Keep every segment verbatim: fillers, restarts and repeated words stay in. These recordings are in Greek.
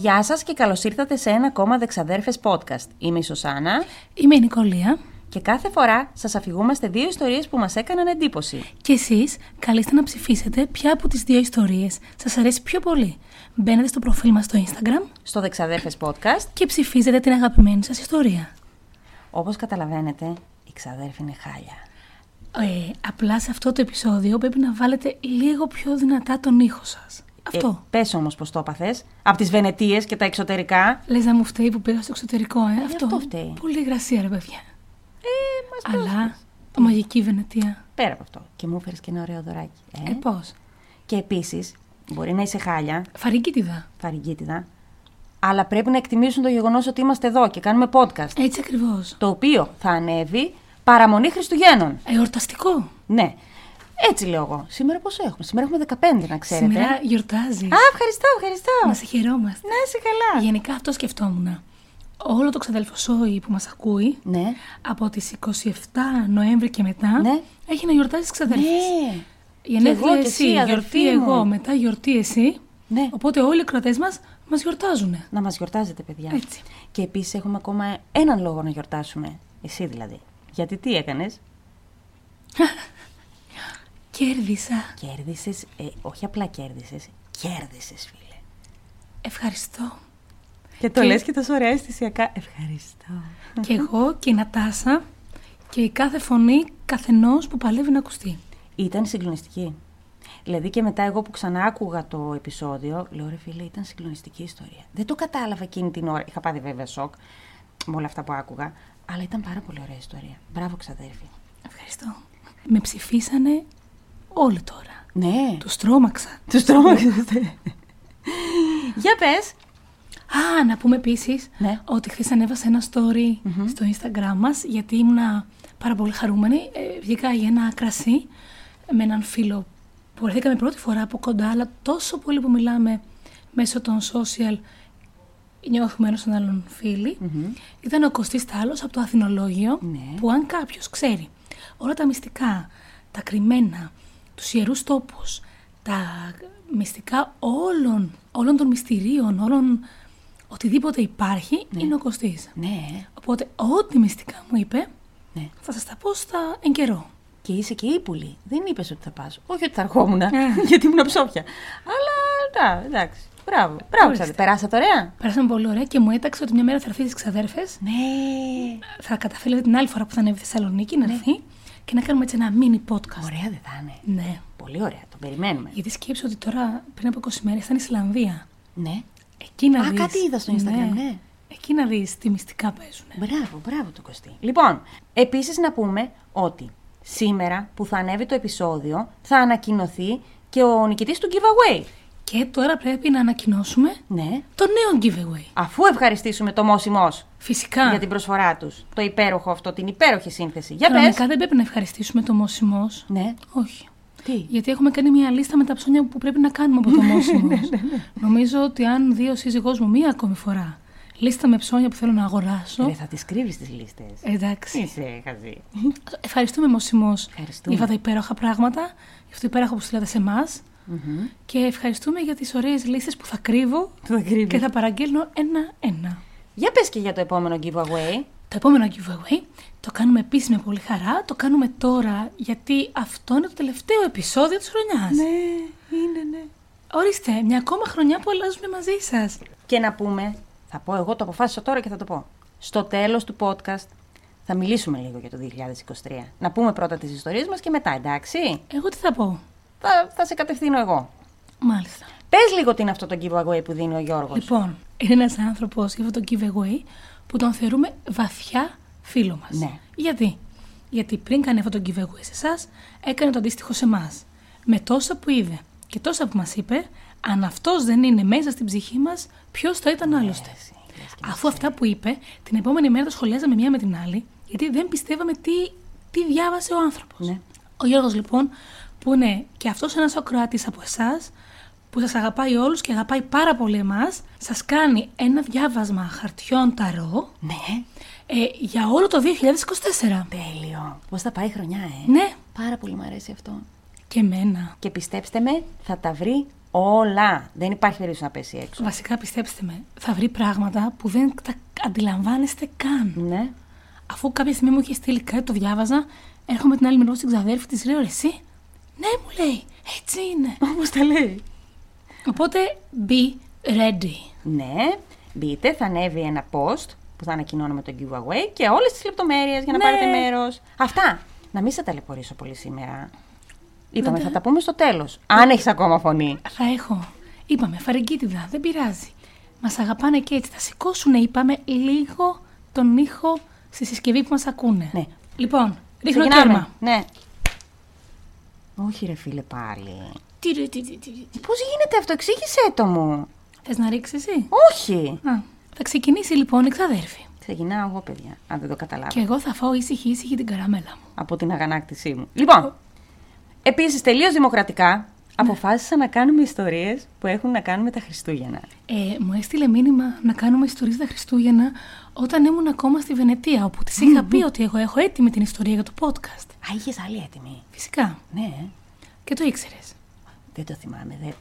Γεια σας και καλώς ήρθατε σε ένα ακόμα Δεξαδέρφες podcast. Είμαι η Σωσάνα. Είμαι η Νικολία. Και κάθε φορά σας αφηγούμαστε δύο ιστορίες που μας έκαναν εντύπωση. Και εσείς καλείστε να ψηφίσετε ποια από τις δύο ιστορίες σας αρέσει πιο πολύ. Μπαίνετε στο προφίλ μας στο Instagram, στο Δεξαδέρφες podcast, και ψηφίζετε την αγαπημένη σας ιστορία. Όπως καταλαβαίνετε, η ξαδέρφη είναι χάλια. Ε, απλά σε αυτό το επεισόδιο πρέπει να βάλετε λίγο πιο δυνατά τον ήχο σας. Ε, πες όμως πως το έπαθες. Από τις Βενετίες και τα εξωτερικά. Λες να μου φταίει που πήγα στο εξωτερικό, ε. ε αυτό, αυτό φταίει. Πολύ υγρασία, ρε παιδιά. Ε, μας Αλλά, το μαγική Βενετία. Πέρα από αυτό. Και μου έφερες και ένα ωραίο δωράκι. Ε, ε πώς. Και επίσης, μπορεί να είσαι χάλια. Φαριγκίτιδα. Φαριγκίτιδα. Αλλά πρέπει να εκτιμήσουν το γεγονός ότι είμαστε εδώ και κάνουμε podcast. Έτσι ακριβώς. Το οποίο θα ανέβει παραμονή Χριστουγέννων. Εορταστικό. Ναι. Έτσι λέω εγώ. Σήμερα πώς έχουμε. Σήμερα έχουμε δεκαπέντε, να ξέρετε. Σήμερα γιορτάζεις. Α, ευχαριστώ, ευχαριστώ. Να σε χαιρόμαστε. Να είσαι καλά. Γενικά αυτό σκεφτόμουν. Όλο το ξαδελφοσόι που μας ακούει, ναι, από τις εικοστή εβδόμη Νοέμβρη και μετά, ναι, έχει να γιορτάζει τις ξαδέλφες. Ναι. Γενέθλια εσύ, εσύ γιορτή μου. Εγώ, μετά γιορτή εσύ. Ναι. Οπότε όλοι οι κρατές μας μας γιορτάζουν. Να μας γιορτάζετε, παιδιά. Έτσι. Και επίσης έχουμε ακόμα έναν λόγο να γιορτάσουμε. Εσύ δηλαδή. Γιατί τι έκανες. Κέρδισα. Κέρδισες, ε, όχι απλά κέρδισες, κέρδισες, φίλε. Ευχαριστώ. Και το και... λες και τόσο ωραία αισθησιακά. Ευχαριστώ. Και εγώ και η Νατάσα και η κάθε φωνή καθενός που παλεύει να ακουστεί. Ήταν συγκλονιστική. Δηλαδή και μετά εγώ που ξανά άκουγα το επεισόδιο, λέω ρε φίλε, ήταν συγκλονιστική ιστορία. Δεν το κατάλαβα εκείνη την ώρα. Είχα πάθει βέβαια σοκ με όλα αυτά που άκουγα, αλλά ήταν πάρα πολύ ωραία ιστορία. Μπράβο, ξαδέρφη. Ευχαριστώ. Με ψηφίσανε όλοι τώρα. Ναι. Τους τρόμαξα. Τους τρόμαξα. Για πες. Α, να πούμε επίσης, ναι, ότι χθες ανέβασα ένα story mm-hmm. στο Instagram μας, γιατί ήμουνα πάρα πολύ χαρούμενη. Ε, βγήκα για ένα κρασί με έναν φίλο που βρεθήκαμε πρώτη φορά από κοντά, αλλά τόσο πολύ που μιλάμε μέσω των social, νιώθουμε ένας τον άλλον φίλοι. Mm-hmm. Ήταν ο Κωστής Τάλος από το Αθηνολόγιο, ναι, που αν κάποιος ξέρει όλα τα μυστικά, τα κρυμμένα, τους ιερούς τόπους, τα μυστικά όλων, όλων των μυστηρίων, όλων οτιδήποτε υπάρχει, ναι, είναι ο Κωστής. Ναι. Οπότε ό,τι μυστικά μου είπε, ναι, θα σας τα πω στα εν καιρό. Και είσαι και ύπουλη. Δεν είπες ότι θα πας. Όχι ότι θα ερχόμουν, γιατί ήμουν ψόφια. Αλλά, να, εντάξει. Μπράβο. Μπράβο, περάσατε ωραία. Περάσαμε πολύ ωραία και μου έταξε ότι μια μέρα θα έρθει στις ξαδέρφες. Ναι. Θα καταφέρετε την άλλη φορά που θα ανέβει στη Θεσσαλονίκη να έρθει. Ναι. Και να κάνουμε έτσι ένα mini podcast. Ωραία, δεν θα είναι. Ναι. Πολύ ωραία, το περιμένουμε. Γιατί σκέψω ότι τώρα πριν από είκοσι μέρες ήταν η Ισλανδία. Ναι. Εκεί να Α, δεις... κάτι είδα στο Instagram. Ναι. Ναι. Εκεί να δεις τι μυστικά παίζουν. Μπράβο, μπράβο το Κωστή. Λοιπόν, επίσης να πούμε ότι σήμερα που θα ανέβει το επεισόδιο θα ανακοινωθεί και ο νικητής του giveaway. Και τώρα πρέπει να ανακοινώσουμε, ναι, το νέο giveaway. Αφού ευχαριστήσουμε το Μος η Μος. Φυσικά. Για την προσφορά τους. Το υπέροχο αυτό, την υπέροχη σύνθεση. Για πες. Κανονικά δεν πρέπει να ευχαριστήσουμε το Μος η Μος. Ναι. Όχι. Τι. Γιατί έχουμε κάνει μια λίστα με τα ψώνια που πρέπει να κάνουμε από το Μος η Μος. Νομίζω ότι αν δει ο σύζυγός μου μία ακόμη φορά λίστα με ψώνια που θέλω να αγοράσω. Δεν θα τις κρύβεις τις λίστες. Εντάξει. Είσαι χαζή. Ευχαριστούμε Μος η Μος. Για τα υπέροχα πράγματα. Για αυτό το υπέροχο που στείλατε σε εμάς. Mm-hmm. Και ευχαριστούμε για τις ωραίες λίστες που θα κρύβω θα και θα παραγγέλνω ένα-ένα. Για πες και για το επόμενο giveaway. Το επόμενο giveaway το κάνουμε επίσης με πολύ χαρά. Το κάνουμε τώρα γιατί αυτό είναι το τελευταίο επεισόδιο της χρονιάς. Ναι, είναι, ναι. Ορίστε, μια ακόμα χρονιά που αλλάζουμε μαζί σας. Και να πούμε, θα πω εγώ, το αποφάσισα τώρα και θα το πω. Στο τέλος του podcast θα μιλήσουμε λίγο για το είκοσι είκοσι τρία. Να πούμε πρώτα τις ιστορίες μας και μετά, εντάξει. Εγώ τι θα πω. Θα, θα σε κατευθύνω εγώ. Μάλιστα. Πες λίγο τι είναι αυτό το giveaway που δίνει ο Γιώργος. Λοιπόν, είναι ένας άνθρωπος για αυτό το giveaway που τον θεωρούμε βαθιά φίλο μας. Ναι. Γιατί? Γιατί πριν κάνει αυτό το giveaway σε εσάς, έκανε το αντίστοιχο σε εμάς. Με τόσα που είδε και τόσα που μας είπε, αν αυτός δεν είναι μέσα στην ψυχή μας, ποιος θα ήταν, ναι, άλλωστε. Εσύ, Αφού αυτά που είπε, την επόμενη μέρα τα σχολιάζαμε μία με την άλλη, γιατί δεν πιστεύαμε τι, τι διάβασε ο άνθρωπος. Ναι. Ο Γιώργος λοιπόν, που είναι και αυτός ένας ακροατής από εσάς, που σας αγαπάει όλους και αγαπάει πάρα πολύ εμάς, σας κάνει ένα διάβασμα χαρτιών ταρό, ναι, ε, για όλο το είκοσι είκοσι τέσσερα. Τέλειο. Πώς θα πάει η χρονιά, ε. Ναι. Πάρα πολύ μου αρέσει αυτό. Και εμένα. Και πιστέψτε με, θα τα βρει όλα. Δεν υπάρχει περίπτωση να πέσει έξω. Βασικά, πιστέψτε με, θα βρει πράγματα που δεν τα αντιλαμβάνεστε καν. Ναι. Αφού κάποια στιγμή μου είχε στείλει κάτι, το διάβαζα, έρχομαι την άλλη μεριά στην ξαδέρφη της, λέω εσύ. Ναι, μου λέει, έτσι είναι. Όπως τα λέει. Οπότε, be ready. Ναι, μπείτε, θα ανέβει ένα post που θα ανακοινώνουμε το giveaway και όλες τις λεπτομέρειες για να ναι. πάρετε μέρος. Αυτά. Να μην σε ταλαιπωρήσω πολύ σήμερα. Είπαμε, θα τα πούμε στο τέλος. Αν έχεις ακόμα φωνή. Θα έχω. Είπαμε, φαρεγκίτιδα, δεν πειράζει. Μας αγαπάνε και έτσι. Θα σηκώσουν, είπαμε, λίγο τον ήχο στη συσκευή που μας ακούνε. Ναι. Λοιπόν, ρίχνω τέρμα. Ναι. Όχι, ρε φίλε, πάλι. Τι, τι, τι, τι. Πώς γίνεται αυτό, εξήγησέ το μου. Θες να ρίξεις εσύ? Όχι. Α, θα ξεκινήσει λοιπόν η ξαδέρφη. Ξεκινάω εγώ, παιδιά, αν δεν το καταλάβω. Και εγώ θα φάω ήσυχη, ήσυχη την καραμέλα μου. Από την αγανάκτησή μου. Λοιπόν. Επίσης, τελείως δημοκρατικά, ναι. αποφάσισα να κάνουμε ιστορίες που έχουν να κάνουν με τα Χριστούγεννα. Ε, μου έστειλε μήνυμα να κάνουμε ιστορίες τα Χριστούγεννα όταν ήμουν ακόμα στη Βενετία, όπου της είχα mm-hmm. πει ότι εγώ έχω έτοιμη την ιστορία για το podcast. Α, είχες άλλη έτοιμη. Φυσικά. Ναι. Και το ήξερες. Δεν το θυμάμαι, δεν.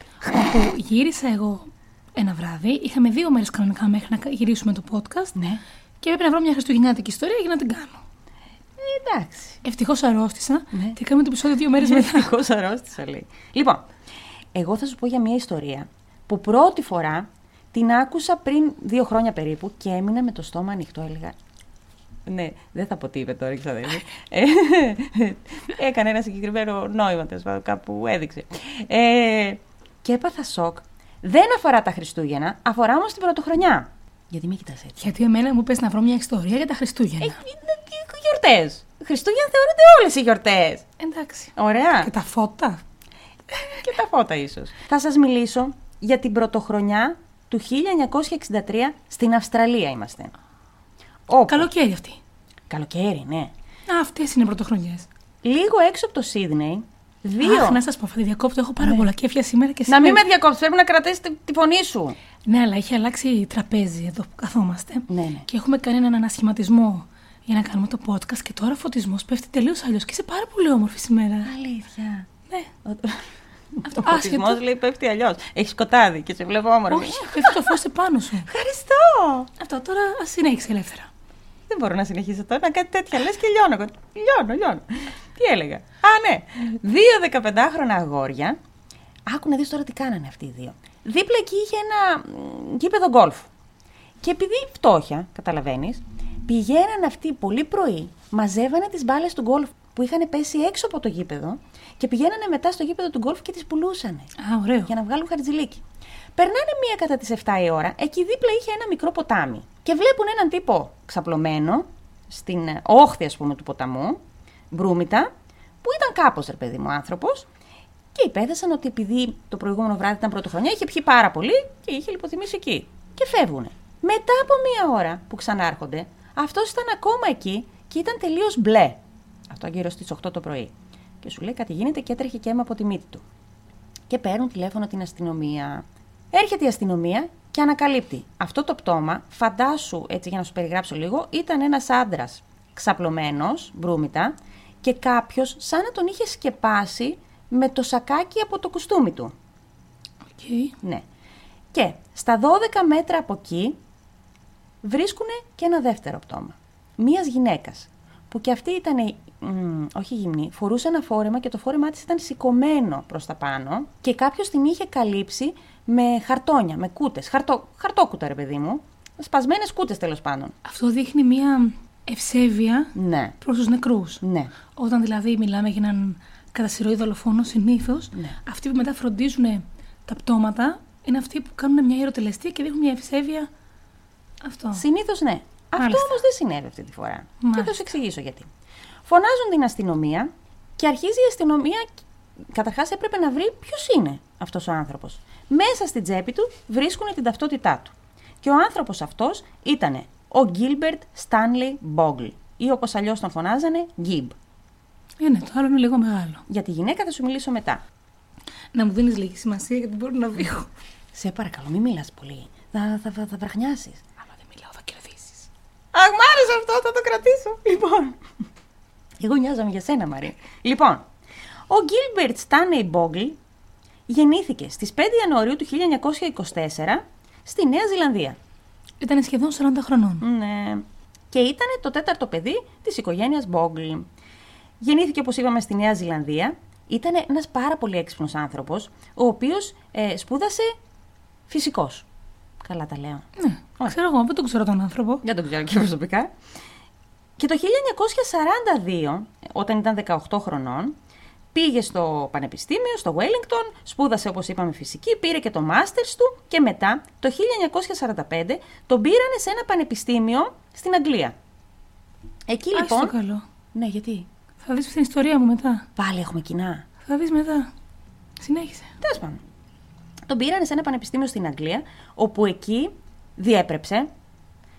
Όπου γύρισα εγώ ένα βράδυ, είχαμε δύο μέρες κανονικά μέχρι να γυρίσουμε το podcast ναι. και έπρεπε να βρω μια χριστουγεννιάτικη ιστορία για να την κάνω. Εντάξει. Ευτυχώς αρρώστησα ναι. και κάνουμε το επεισόδιο δύο μέρες μετά. Ευτυχώς αρρώστησα, λέει. Λοιπόν, εγώ θα σου πω για μια ιστορία που πρώτη φορά την άκουσα πριν δύο χρόνια περίπου και έμεινα με το στόμα ανοιχτό, έλεγα. Ναι, δεν θα πω τι είπε τώρα, ξαδέρφη. Έκανε ένα συγκεκριμένο νόημα, τέλος πάντων, κάπου έδειξε. Ε, και έπαθα σοκ. Δεν αφορά τα Χριστούγεννα, αφορά όμως την Πρωτοχρονιά. Γιατί με κοιτάς έτσι? Γιατί εμένα μου πες να βρω μια ιστορία για τα Χριστούγεννα. Ε, γιορτές. Χριστούγεννα θεωρούνται όλες οι γιορτές. Εντάξει. Ωραία. Και τα φώτα. Και τα φώτα ίσως. Θα σας μιλήσω για την Πρωτοχρονιά του χίλια εννιακόσια εξήντα τρία στην Αυστραλία είμαστε. Όπου... Καλοκαίρι αυτή. Καλοκαίρι, ναι. Α, αυτές είναι οι πρωτοχρονιές. Λίγο έξω από το Σίδνεϊ. Δύο. Αχ, να σας πω, θα τη διακόπτω. Έχω πάρα ναι. πολλά κέφια σήμερα και σήμερα. Να μην με διακόψεις, πρέπει να κρατήσεις τη, τη φωνή σου. Ναι, αλλά έχει αλλάξει τραπέζι εδώ που καθόμαστε. Ναι, ναι. Και έχουμε κάνει έναν ανασχηματισμό για να κάνουμε το podcast. Και τώρα φωτισμός πέφτει τελείως αλλιώς. Και είσαι πάρα πολύ όμορφη σήμερα. Αλήθεια. Ναι. Αυτό ο φωτισμός λέει πέφτει αλλιώς. Έχει σκοτάδι και σε βλέπω όμορφη. Όχι, πέφτει το φως επάνω σου. Ευχαριστώ. Αυτό τώρα ας συνέχισε ελεύθερα. Δεν μπορώ να συνεχίσω τώρα να κάνω τέτοια. Λες και λιώνω. Λιώνω, λιώνω. Τι έλεγα. Α, ναι. Δύο δεκαπεντάχρονα αγόρια. Άκου να δεις τώρα τι κάνανε αυτοί οι δύο. Δίπλα εκεί είχε ένα γήπεδο γκολφ. Και επειδή φτώχεια, καταλαβαίνεις, πηγαίναν αυτοί πολύ πρωί, μαζεύανε τις μπάλες του γκολφ που είχαν πέσει έξω από το γήπεδο και πηγαίνανε μετά στο γήπεδο του γκολφ και τις πουλούσανε. Α, ωραίο. Για να βγάλουν χαρτζηλίκι. Περνάνε μία κατά τις εφτά η ώρα, εκεί δίπλα είχε ένα μικρό ποτάμι. Και βλέπουν έναν τύπο ξαπλωμένο, στην όχθη ας πούμε του ποταμού, μπρούμητα, που ήταν κάπως ρε παιδί μου άνθρωπος. Και υπέθεσαν ότι επειδή το προηγούμενο βράδυ ήταν πρωτοχρονιά, είχε πιει πάρα πολύ και είχε λιποθυμήσει εκεί. Και φεύγουνε. Μετά από μία ώρα που ξανάρχονται, αυτός ήταν ακόμα εκεί και ήταν τελείως μπλε. Αυτό γύρω στις οκτώ το πρωί. Και σου λέει κάτι γίνεται και έτρεχε και αίμα από τη μύτη του. Και παίρνουν τηλέφωνο την αστυνομία. Έρχεται η αστυνομία και ανακαλύπτει. Αυτό το πτώμα, φαντάσου έτσι για να σου περιγράψω λίγο, ήταν ένας άντρας ξαπλωμένος, μπρούμητα, και κάποιος σαν να τον είχε σκεπάσει με το σακάκι από το κουστούμι του. Okay. Ναι. Και στα δώδεκα μέτρα από εκεί βρίσκουνε και ένα δεύτερο πτώμα. Μίας γυναίκας που κι αυτή ήταν, μ, όχι γυμνή, φορούσε ένα φόρεμα και το φόρεμά της ήταν σηκωμένο προς τα πάνω και κάποιος την είχε καλύψει με χαρτόνια, με κούτες, χαρτό, χαρτόκουτα ρε παιδί μου, σπασμένες κούτες τέλος πάντων. Αυτό δείχνει μία ευσέβεια ναι. προς τους νεκρούς. Ναι. Όταν δηλαδή μιλάμε για έναν κατά συρροή δολοφόνο συνήθως, ναι. αυτοί που μετά φροντίζουν τα πτώματα είναι αυτοί που κάνουν μια ιεροτελεστία και δείχνουν μια ευσέβεια. Αυτό. Συνήθως ναι. Μάλιστα. Αυτό όμως δεν συνέβη αυτή τη φορά. Μάλιστα. Και θα σου εξηγήσω γιατί. Φωνάζουν την αστυνομία και αρχίζει η αστυνομία. Καταρχάς έπρεπε να βρει ποιος είναι αυτός ο άνθρωπος. Μέσα στην τσέπη του βρίσκουν την ταυτότητά του. Και ο άνθρωπος αυτός ήταν ο Γκίλμπερτ Στάνλεϊ Μπόγκλ. Ή όπως αλλιώς τον φωνάζανε, Γκίμπ. Ε, ναι, το άλλο είναι λίγο μεγάλο. Για τη γυναίκα θα σου μιλήσω μετά. Να μου δίνεις λίγη σημασία γιατί μπορώ να βγω. Σε παρακαλώ, μην μιλάς πολύ. Θα, θα, θα, θα βραχνιάσεις. Άμα δεν μιλάω, θα κερδίσεις. Αχ, μ' άρεσε αυτό, θα το κρατήσω. Λοιπόν. Εγώ νοιάζομαι για σένα, Μαρία. Λοιπόν. Ο Γκίλμπερτ Στάνλεϊ Μπόγκλ γεννήθηκε στις πέντε Ιανουαρίου του χίλια εννιακόσια είκοσι τέσσερα στη Νέα Ζηλανδία. Ήταν σχεδόν σαράντα χρονών. Ναι. Και ήταν το τέταρτο παιδί της οικογένειας Μπόγκλ. Γεννήθηκε, όπως είπαμε, στη Νέα Ζηλανδία. Ήταν ένας πάρα πολύ έξυπνος άνθρωπος, ο οποίος ε, σπούδασε φυσικός. Καλά τα λέω. Ναι, Ωραία. Ξέρω εγώ, δεν τον ξέρω τον άνθρωπο. Δεν τον ξέρω και προσωπικά. Και το χίλια εννιακόσια σαράντα δύο, όταν ήταν δεκαοκτώ χρονών, πήγε στο Πανεπιστήμιο, στο Wellington, σπούδασε, όπως είπαμε, φυσική, πήρε και το μάστερς του και μετά, το χίλια εννιακόσια σαράντα πέντε, τον πήρανε σε ένα πανεπιστήμιο στην Αγγλία. Εκεί Άχι λοιπόν... Άχι καλό. Ναι, γιατί... Θα δεις την ιστορία μου μετά. Πάλι έχουμε κοινά. Θα δεις μετά. Συνέχισε. Τέλος πάντων. Τον πήρανε σε ένα πανεπιστήμιο στην Αγγλία, όπου εκεί διέπρεψε.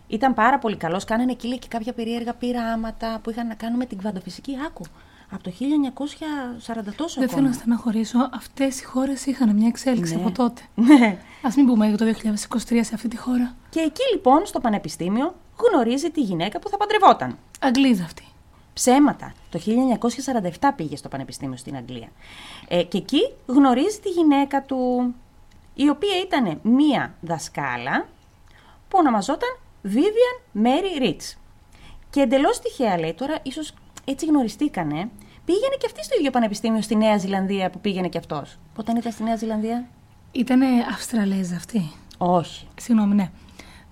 Ήταν πάρα πολύ καλός. Κάνανε εκεί και κάποια περίεργα πειράματα που είχαν να κάνουν με την κβαντοφυσική. Άκου. Από το χίλια εννιακόσια σαράντα τόσο. Δεν θέλω να στεναχωρήσω. Αυτές οι χώρες είχαν μια εξέλιξη, ναι, από τότε. Ναι. Ας μην πούμε για το δύο χιλιάδες είκοσι τρία σε αυτή τη χώρα. Και εκεί λοιπόν στο πανεπιστήμιο γνωρίζει τη γυναίκα που θα παντρευόταν. Αγγλίδα αυτή. Ψέματα. Το χίλια εννιακόσια σαράντα επτά πήγε στο πανεπιστήμιο στην Αγγλία. Ε, και εκεί γνωρίζει τη γυναίκα του, η οποία ήταν μία δασκάλα που ονομαζόταν Vivian Mary Rich. Και εντελώς τυχαία, λέει τώρα, ίσως έτσι γνωριστήκανε, πήγαινε και αυτή στο ίδιο πανεπιστήμιο στη Νέα Ζηλανδία που πήγαινε και αυτός. Όταν ήταν στη Νέα Ζηλανδία. Ήτανε Αυστραλέζα αυτή. Όχι. Συγγνώμη, ναι.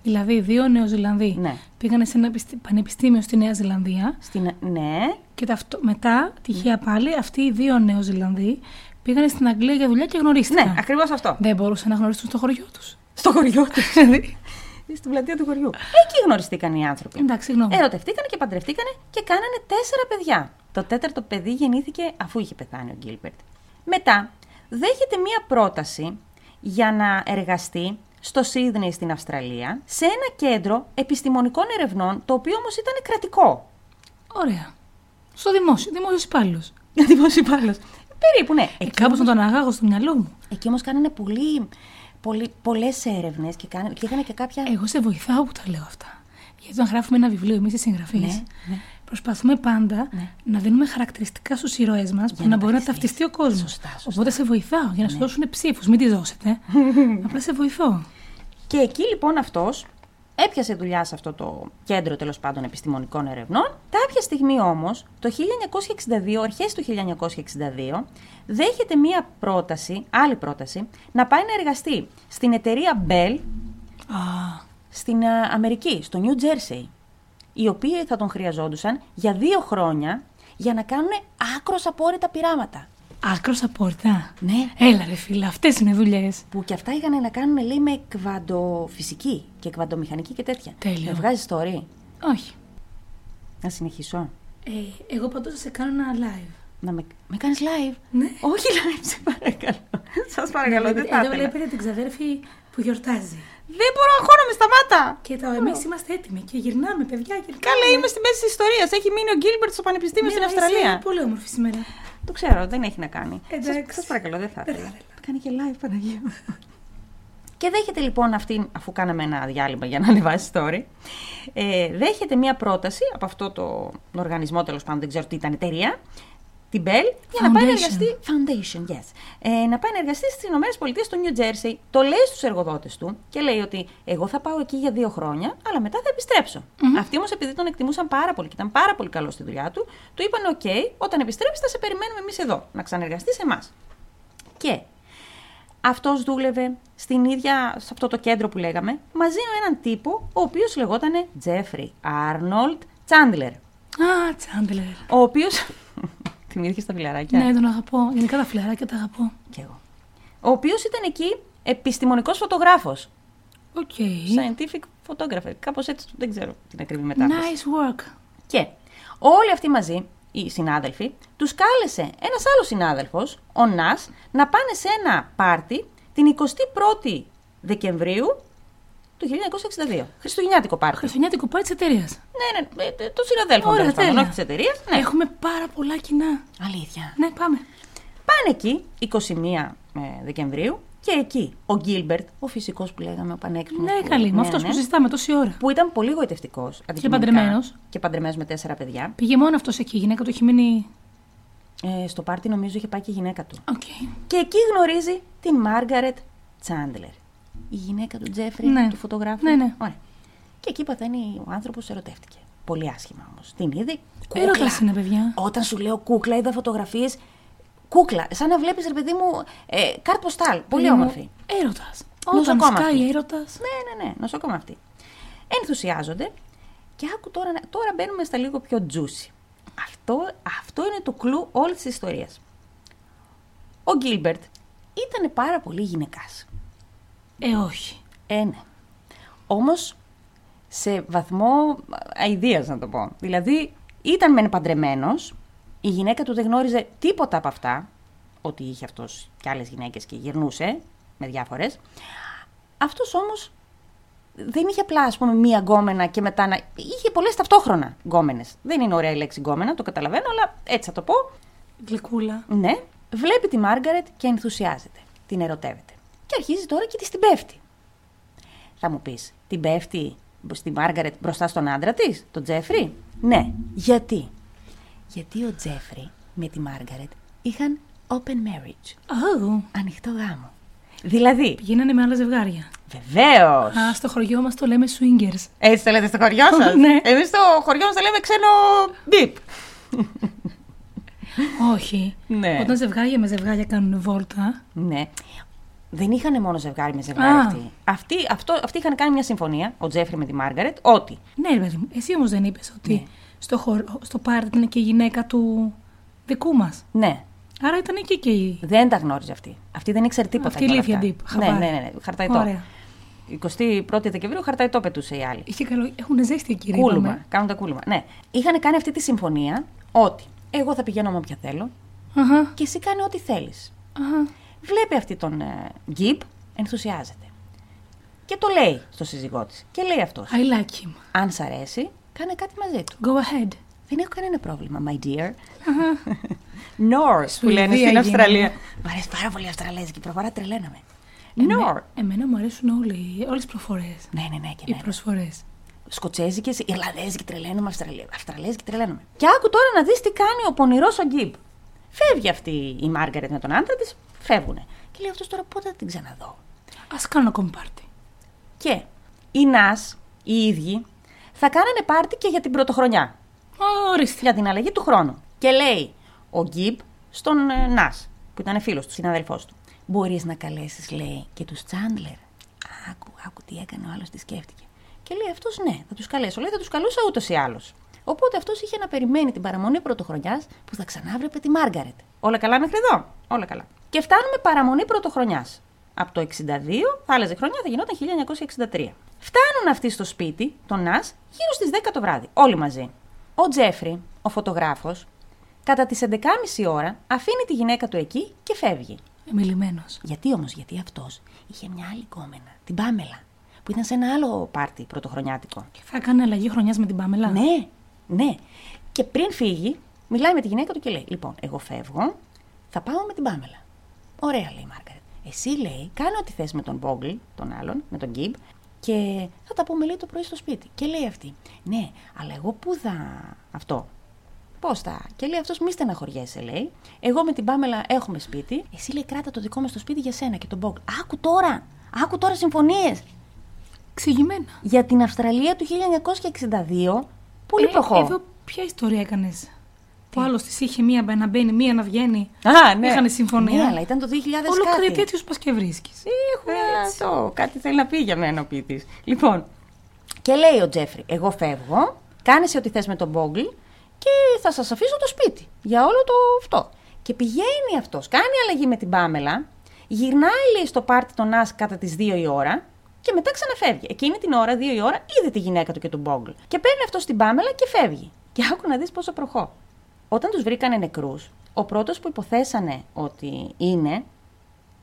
Δηλαδή, δύο Νεοζηλανδοί, ναι, πήγανε σε ένα πανεπιστήμιο στη Νέα Ζηλανδία. Στην... Ναι. Και ταυτο... μετά, τυχαία πάλι, αυτοί οι δύο Νεοζηλανδοί πήγανε στην Αγγλία για δουλειά και γνωρίστηκαν. Ναι, ακριβώς αυτό. Δεν μπορούσαν να γνωριστούν στο χωριό τους. Στο χωριό τους. Στην πλατεία του χωριού. Εκεί γνωριστήκαν οι άνθρωποι. Εντάξει, συγγνώμη. Ερωτευτήκανε και παντρευτήκανε και κάνανε τέσσερα παιδιά. Το τέταρτο παιδί γεννήθηκε αφού είχε πεθάνει ο Γκίλμπερτ. Μετά, δέχεται μία πρόταση για να εργαστεί στο Σίδνεϊ στην Αυστραλία, σε ένα κέντρο επιστημονικών ερευνών, το οποίο όμως ήταν κρατικό. Ωραία. Στο δημόσιο, δημόσιος υπάλληλος. Δημόσιος υπάλληλος. Περίπου, ναι. Ε, κάπως να τον αγάγω στο μυαλό μου. Εκεί όμως κάνανε πολύ, πολύ, πολλές έρευνες και, κάνανε, και είχαν και κάποια... Εγώ σε βοηθάω που τα λέω αυτά. Γιατί όταν γράφουμε ένα βιβλίο εμείς οι συγγραφείς, ναι, ναι, προσπαθούμε πάντα, ναι, να δίνουμε χαρακτηριστικά στους ήρωές μας που να, να μπορεί να ταυτιστεί ο κόσμος. Σωστά, σωστά. Οπότε σε βοηθάω για να, ναι, σου δώσουν ψήφους. Μην τη δώσετε. Απλά σε βοηθώ. Και εκεί λοιπόν αυτός έπιασε δουλειά σε αυτό το κέντρο, τέλος πάντων, επιστημονικών ερευνών. Κάποια στιγμή όμως, το χίλια εννιακόσια εξήντα δύο, αρχές του χίλια εννιακόσια εξήντα δύο, δέχεται μία πρόταση, άλλη πρόταση, να πάει να εργαστεί στην εταιρεία Bell, ah, στην α, Αμερική, στο New Jersey, οι οποίοι θα τον χρειαζόντουσαν για δύο χρόνια για να κάνουν άκρως απόρριτα πειράματα. Άκρως απόρριτα. Ναι. Έλα ρε φίλα, αυτές είναι δουλειές. Που και αυτά είχαν να κάνουν, λέει, με κβαντοφυσική και κβαντομηχανική και τέτοια. Τέλειο. Με βγάζεις το ωρί. Όχι. Να συνεχίσω. Ε, εγώ πάντως θα σε κάνω ένα live. Να με, με κάνεις live. Ναι. Όχι live, σε παρακαλώ. Σας παρακαλώ, ναι, δεν θα ήθελα. Εδώ βλέπετε την ξαδέρφη που γιορτάζει. Δεν μπορώ, αγχώνομαι, σταμάτα! Και τώρα εμείς είμαστε έτοιμοι και γυρνάμε, παιδιά. Γυρνάμε. Καλά, είμαι στη μέση της ιστορίας. Έχει μείνει ο Γκίλμπερτ στο Πανεπιστήμιο, ναι, στην Αυστραλία. Είναι πολύ όμορφη σήμερα. Το ξέρω, δεν έχει να κάνει. Εντάξει. Σας, σας παρακαλώ, δεν θα ήθελα. Κάνει και live, Παναγία. Και δέχεται λοιπόν αυτή, αφού κάναμε ένα διάλειμμα για να ανεβάσει story, ε, δέχεται μία πρόταση από αυτό το οργανισμό, τέλος πάντων, δεν ξέρω τι ήταν, εταιρεία, την Bell, για Foundation. να πάει να εργαστεί. Foundation, yes. Ε, να πάει να εργαστεί στις ΗΠΑ, στο New Jersey. Το λέει στους εργοδότες του και λέει ότι εγώ θα πάω εκεί για δύο χρόνια, αλλά μετά θα επιστρέψω. Mm-hmm. Αυτοί όμως, επειδή τον εκτιμούσαν πάρα πολύ και ήταν πάρα πολύ καλός στη δουλειά του, του είπαν: Οκ, okay, όταν επιστρέψεις θα σε περιμένουμε εμείς εδώ, να ξαναεργαστεί σε εμάς. Και αυτός δούλευε στην ίδια, σε αυτό το κέντρο που λέγαμε, μαζί με έναν τύπο, ο οποίος λεγότανε Jeffrey Arnold Chandler. Α, ah, Chandler. Ο οποίος. Θυμήθηκε στα φιλαράκια. Ναι, τον αγαπώ. Γενικά τα φιλαράκια τα αγαπώ. Κι εγώ. Ο οποίος ήταν εκεί επιστημονικός φωτογράφος. Οκ. Okay. Scientific photographer. Κάπως έτσι, δεν ξέρω την ακριβή μετάφραση. Nice work. Και όλοι αυτοί μαζί, οι συνάδελφοι, τους κάλεσε ένας άλλος συνάδελφος, ο Νας, να πάνε σε ένα πάρτι την εικοστή πρώτη Δεκεμβρίου του χίλια εννιακόσια εξήντα δύο. Χριστουγεννιάτικο πάρτι. Χριστουγεννιάτικο πάρτι της εταιρείας. Ναι, ναι, ναι, το συναδέλφο μου, τέλος της εταιρείας. Ναι. Έχουμε πάρα πολλά κοινά. Αλήθεια. Ναι, πάμε. Πάνε εκεί, εικοστή πρώτη Δεκεμβρίου, και εκεί ο Γκίλμπερτ, ο φυσικός που λέγαμε, ο πανέξυπνος. Ναι, καλή, με αυτός που συζητάμε τόση ώρα. Που ήταν πολύ γοητευτικός. Και παντρεμένος. Και παντρεμένος με τέσσερα παιδιά. Πήγε μόνο αυτός εκεί, η γυναίκα του έχει μείνει. ε, στο πάρτι νομίζω είχε πάει και η γυναίκα του. Okay. Και εκεί γνωρίζει την Μάργαρετ Τσάντλερ. Η γυναίκα του Τζέφρι, ναι. του φωτογράφου. Ναι, ναι. Ωραία. Και εκεί παθαίνει ο άνθρωπος, ερωτεύτηκε. Πολύ άσχημα όμως. Την είδε. Κούκλα είναι, παιδιά. Όταν σου λέω κούκλα, είδα φωτογραφίες. Κούκλα. Σαν να βλέπεις, ρε παιδί μου, ε, κάρτ ποστάλ. Πολύ όμορφη. Έρωτας. Όταν σκάει έρωτας. Ναι, ναι, ναι. Νοσοκόμα αυτή. Ενθουσιάζονται. Και άκου τώρα, τώρα μπαίνουμε στα λίγο πιο juicy. Αυτό, αυτό είναι το κλου όλης της ιστορίας. Ο Γκίλμπερτ ήταν πάρα πολύ γυναικάς. Ε, όχι. Ε, ναι. Όμως, σε βαθμό αηδίας να το πω. Δηλαδή, ήταν μεν παντρεμένος, η γυναίκα του δεν γνώριζε τίποτα από αυτά, ότι είχε αυτός και άλλες γυναίκες και γυρνούσε με διάφορες. Αυτός όμως δεν είχε απλά, ας πούμε, μία γκόμενα και μετά να... Είχε πολλές ταυτόχρονα γκόμενες. Δεν είναι ωραία η λέξη γκόμενα, το καταλαβαίνω, αλλά έτσι θα το πω. Γλυκούλα. Ναι. Βλέπει τη Μάργαρετ και ενθουσιάζεται. Την ερωτεύεται. Και αρχίζει τώρα και της την πέφτει. Θα μου πεις, την πέφτει στη Μάργαρετ μπροστά στον άντρα της, τον Τζέφρι. Ναι. Γιατί? Γιατί ο Τζέφρι με τη Μάργαρετ είχαν open marriage. Oh. Ανοιχτό γάμο. Δηλαδή. Πηγαίνανε με άλλα ζευγάρια. Βεβαίως. Α, στο χωριό μας το λέμε swingers. Έτσι το λέτε στο χωριό σας? Ναι. Εμείς στο χωριό μας το λέμε ξένο μπιπ. Όχι. Ναι. Όταν ζευγάρια με ζευγάρια κάνουν βόλτα. Ναι. Δεν είχαν μόνο ζευγάρι με ζευγάρι αυτοί. Αυτοί, αυτό, αυτοί είχαν κάνει μια συμφωνία, ο Τζέφρι με τη Μάργαρετ, ότι. Ναι, ρε, εσύ όμως δεν είπες ότι ναι. στο, χωρο, στο πάρτι είναι και η γυναίκα του δικού μας. Ναι. Άρα ήταν εκεί και η. Δεν τα γνώριζε αυτή. Αυτή δεν ήξερε τίποτα. Αυτή η Λίφια Ντίπ. Ναι, ναι, ναι. Χαρταϊτό. Ωραία. εικοστή πρώτη Δεκεμβρίου χαρταϊτό πετούσε οι άλλοι. Είχε καλό. Έχουν ζέστη εκεί, κύριε. Κούλουμα. Κάνουν τα κούλουμα. Ναι. Είχαν κάνει αυτή τη συμφωνία ότι εγώ θα πηγαίνω με όποια θέλω uh-huh. και εσύ κάνει ό,τι θέλει. Uh-huh. Βλέπει αυτή τον ε, γκίπ, ενθουσιάζεται. Και το λέει στο σύζυγό τη. Και λέει αυτό. I like him. Αν σ' αρέσει, κάνε κάτι μαζί του. Go ahead. Δεν έχω κανένα πρόβλημα, my dear. Uh-huh. Norse, που λένε στην Αυστραλία. Μου αρέσει πάρα πολύ η Αυστραλέζικη προφορά, τρελαίναμε. Νορ. Εμένα μου αρέσουν όλες οι προφορές. Ναι, ναι, ναι. Και οι προσφορές. Σκοτσέζικες, Ιρλανδέζικη τρελαίναμε, Αυστραλέζικη τρελαίναμε. Και άκου τώρα να δεις τι κάνει ο πονηρός ο Γκιμπ. Φεύγει αυτή η Μάργαρετ με τον άντρα της, φεύγουνε. Και λέει αυτός τώρα πότε θα την ξαναδώ. Ας κάνω ακόμη πάρτι. Και οι Νας, οι ίδιοι, θα κάνανε πάρτι και για την πρωτοχρονιά. Ορίστε. Για την αλλαγή του χρόνου. Και λέει ο Γκιμπ στον Νας, που ήταν φίλος του, συναδελφός του. Μπορείς να καλέσεις, λέει, και τους Τσάντλερ. Άκου, άκου τι έκανε ο άλλος, τι σκέφτηκε. Και λέει αυτός, ναι, θα τους καλέσω. Λέει, θα τους καλούσα ούτως ή άλλως. Οπότε αυτός είχε να περιμένει την παραμονή πρωτοχρονιάς που θα ξανάβλεπε τη Μάργαρετ. Όλα καλά μέχρι εδώ. Όλα καλά. Και φτάνουμε παραμονή πρωτοχρονιάς. Από το εξήντα δύο, θα άλλαζε χρονιά, θα γινόταν χίλια εννιακόσια εξήντα τρία. Φτάνουν αυτοί στο σπίτι, τον Νας, γύρω στις δέκα το βράδυ. Όλοι μαζί. Ο Τζέφρι, ο φωτογράφος, κατά τις έντεκα και μισή ώρα αφήνει τη γυναίκα του εκεί και φεύγει. Μιλημένος. Γιατί όμως, γιατί αυτός είχε μια άλλη κόμενα, την Πάμελα, που ήταν σε ένα άλλο πάρτι πρωτοχρονιάτικο. Και θα έκανε αλλαγή χρονιάς με την Πάμελα. Ναι, ναι. Και πριν φύγει, μιλάει με τη γυναίκα του και λέει: Λοιπόν, εγώ φεύγω, θα πάω με την Πάμελα. Ωραία, λέει η Μάργαρετ. Εσύ, λέει, κάνω ό,τι θες με τον Μπόγκλ, τον άλλον, με τον Γκιμπ, και θα τα πούμε, λέει, το πρωί στο σπίτι. Και λέει αυτή: Ναι, αλλά εγώ πού θα. Αυτό. Πώς θα. Και λέει αυτός, μη στεναχωριέσαι, λέει. Εγώ με την Πάμελα έχουμε σπίτι. Εσύ, λέει, κράτα το δικό μας το σπίτι για σένα και τον Μπόγκλ. Άκου τώρα! Άκου τώρα συμφωνίες! Ξηγημένα. Για την Αυστραλία του χίλια εννιακόσια εξήντα δύο, πολύ ε, προχώ. Εδώ ποια ιστορία έκανες? Ο άλλος της είχε μία να μπαίνει, μία να βγαίνει. Α, ναι. Είχανε συμφωνία. Ναι, αλλά ήταν το δύο χιλιάδες κάτι. Ολόκληρη τέτοιους πας και βρίσκεις. Έχουν αυτό. Κάτι θέλει να πει για μένα ο ποιητής. Λοιπόν, και λέει ο Τζέφρι: Εγώ φεύγω, κάνεις ό,τι θες με τον Μπόγκλ. Και θα σας αφήσω το σπίτι για όλο το αυτό. Και πηγαίνει αυτός, κάνει αλλαγή με την Πάμελα, γυρνάει, λέει, στο πάρτι τον Νας κατά τις δύο η ώρα και μετά ξαναφεύγει. Εκείνη την ώρα, δύο η ώρα, είδε τη γυναίκα του και τον Μπόγκλ. Και παίρνει αυτός την Πάμελα και φεύγει. Και άκου να δεις πόσο προχώ. Όταν τους βρήκανε νεκρούς, ο πρώτος που υποθέσανε ότι είναι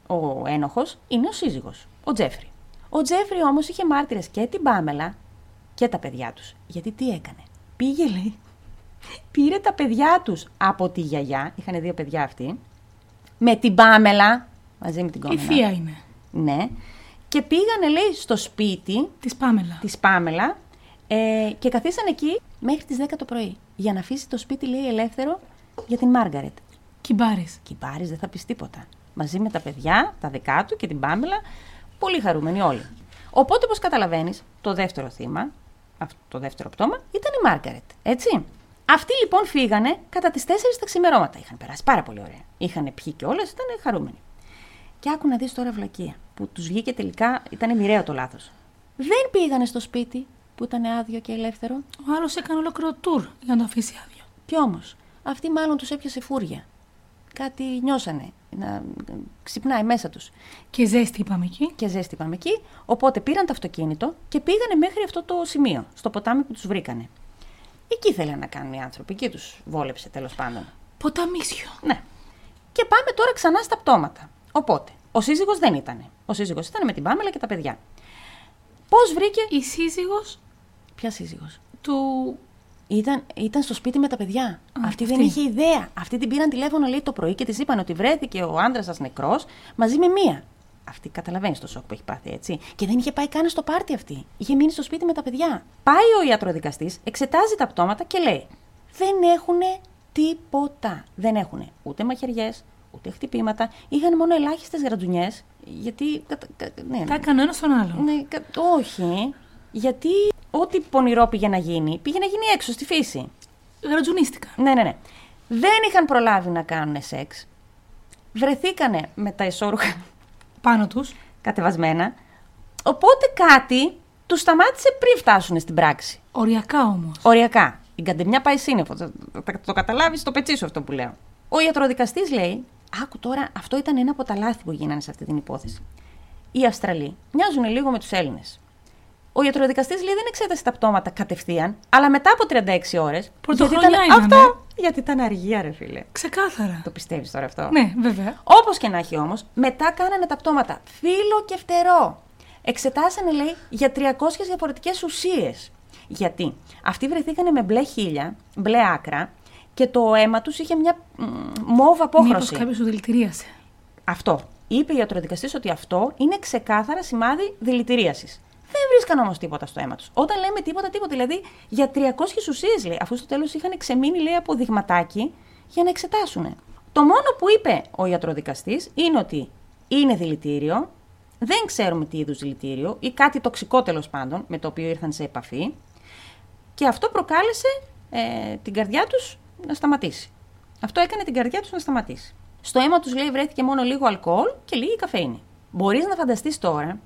ο ένοχος είναι ο σύζυγος, ο Τζέφρι. Ο Τζέφρι όμως είχε μάρτυρες και την Πάμελα και τα παιδιά τους. Γιατί τι έκανε? Πήγε, λέει. Πήρε τα παιδιά τους από τη γιαγιά, είχανε δύο παιδιά αυτοί, με την Πάμελα, μαζί με την κόμενα. Η θεία είναι. Ναι. Και πήγανε, λέει, στο σπίτι της Πάμελα, της Πάμελα ε, και καθίσανε εκεί μέχρι τις δέκα το πρωί για να αφήσει το σπίτι, λέει, ελεύθερο για την Μάργαρετ. Κιμπάρης. Κιμπάρης, δεν θα πεις τίποτα. Μαζί με τα παιδιά, τα δικά του και την Πάμελα, πολύ χαρούμενοι όλοι. Οπότε, όπως καταλαβαίνεις, το δεύτερο θύμα, το δεύτερο πτώμα, ήταν η Μάργαρετ, έτσι. Αυτοί λοιπόν φύγανε κατά τις τέσσερις τα ξημερώματα. Είχαν περάσει πάρα πολύ ωραία. Είχαν πιει και όλες, ήταν χαρούμενοι. Και άκου να δεις τώρα βλακεία, που τους βγήκε τελικά, ήταν μοιραίο το λάθος. Δεν πήγανε στο σπίτι που ήταν άδειο και ελεύθερο. Ο άλλος έκανε ολόκληρο τουρ για να το αφήσει άδειο. Κι όμως, αυτή μάλλον τους έπιασε φούρια. Κάτι νιώσανε να ξυπνάει μέσα τους. Και ζέστη είπαμε εκεί. Και ζέστη είπαμε εκεί. Οπότε πήραν το αυτοκίνητο και πήγανε μέχρι αυτό το σημείο, στο ποτάμι που τους βρήκανε. Εκεί ήθελαν να κάνουν οι άνθρωποι, εκεί τους βόλεψε τέλος πάντων. Ποταμίσιο. Ναι. Και πάμε τώρα ξανά στα πτώματα. Οπότε, ο σύζυγος δεν ήτανε. Ο σύζυγος ήταν με την Πάμελα και τα παιδιά. Πώς βρήκε. Η σύζυγος. Ποια σύζυγος. Του. Ήταν, ήταν στο σπίτι με τα παιδιά. Α, αυτή, αυτή δεν είχε ιδέα. Αυτή την πήραν τηλέφωνο, λέει, το πρωί και της είπαν ότι βρέθηκε ο άντρας σας νεκρός μαζί με μία. Αυτή καταλαβαίνει το σοκ που έχει πάθει, έτσι. Και δεν είχε πάει καν στο πάρτι αυτή. Είχε μείνει στο σπίτι με τα παιδιά. Πάει ο ιατροδικαστής, εξετάζει τα πτώματα και λέει: δεν έχουν τίποτα. Δεν έχουν ούτε μαχαιριές, ούτε χτυπήματα. Είχαν μόνο ελάχιστες γρατζουνιές. Γιατί. Ναι, ναι. Τα έκανε ένα στον άλλον. Ναι, κα... Όχι. Γιατί ό,τι πονηρό πήγε να γίνει, πήγε να γίνει έξω στη φύση. Γρατζουνίστηκα. Ναι, ναι, ναι. Δεν είχαν προλάβει να κάνουν σεξ. Βρεθήκανε με τα ισόρουχα πάνω τους, κατεβασμένα. Οπότε κάτι τους σταμάτησε πριν φτάσουν στην πράξη. Οριακά όμως. Οριακά. Η καντεμιά πάει σύννεφο. Θα το καταλάβεις, το πετσίσω αυτό που λέω. Ο ιατροδικαστής λέει: άκου τώρα, αυτό ήταν ένα από τα λάθη που γίνανε σε αυτή την υπόθεση. Οι Αυστραλοί μοιάζουν λίγο με τους Έλληνες. Ο ιατροδικαστής λέει: δεν εξέτασε τα πτώματα κατευθείαν, αλλά μετά από τριάντα έξι ώρες. Πρωτοχρονιά ήταν... είναι. Αυτό. Ναι. Γιατί ήταν αργία, ρε φίλε. Ξεκάθαρα. Το πιστεύεις τώρα αυτό. Ναι, βέβαια. Όπως και να έχει όμως, μετά κάνανε τα πτώματα φύλλο και φτερό. Εξετάσανε, λέει, για τριακόσιες διαφορετικές ουσίες. Γιατί αυτοί βρεθήκανε με μπλε χείλια, μπλε άκρα και το αίμα τους είχε μια μόβ απόχρωση. Μήπως κάποιος του δηλητηρίασε. Αυτό. Είπε ο ιατροδικαστής ότι αυτό είναι ξεκάθαρα σημάδι δηλητηρίασης. Δεν βρίσκαν όμως τίποτα στο αίμα τους. Όταν λέμε τίποτα, τίποτα. Δηλαδή για τριακόσιες ουσίες, λέει, αφού στο τέλος είχαν ξεμείνει, λέει, από δειγματάκι για να εξετάσουν. Το μόνο που είπε ο ιατροδικαστής είναι ότι είναι δηλητήριο, δεν ξέρουμε τι είδους δηλητήριο ή κάτι τοξικό τέλος πάντων με το οποίο ήρθαν σε επαφή και αυτό προκάλεσε ε, την καρδιά τους να σταματήσει. Αυτό έκανε την καρδιά τους να σταματήσει. Στο αίμα τους, λέει, βρέθηκε μόνο λίγο αλκοόλ και λίγη καφέινη. Μπορείς να φανταστείς τώρα.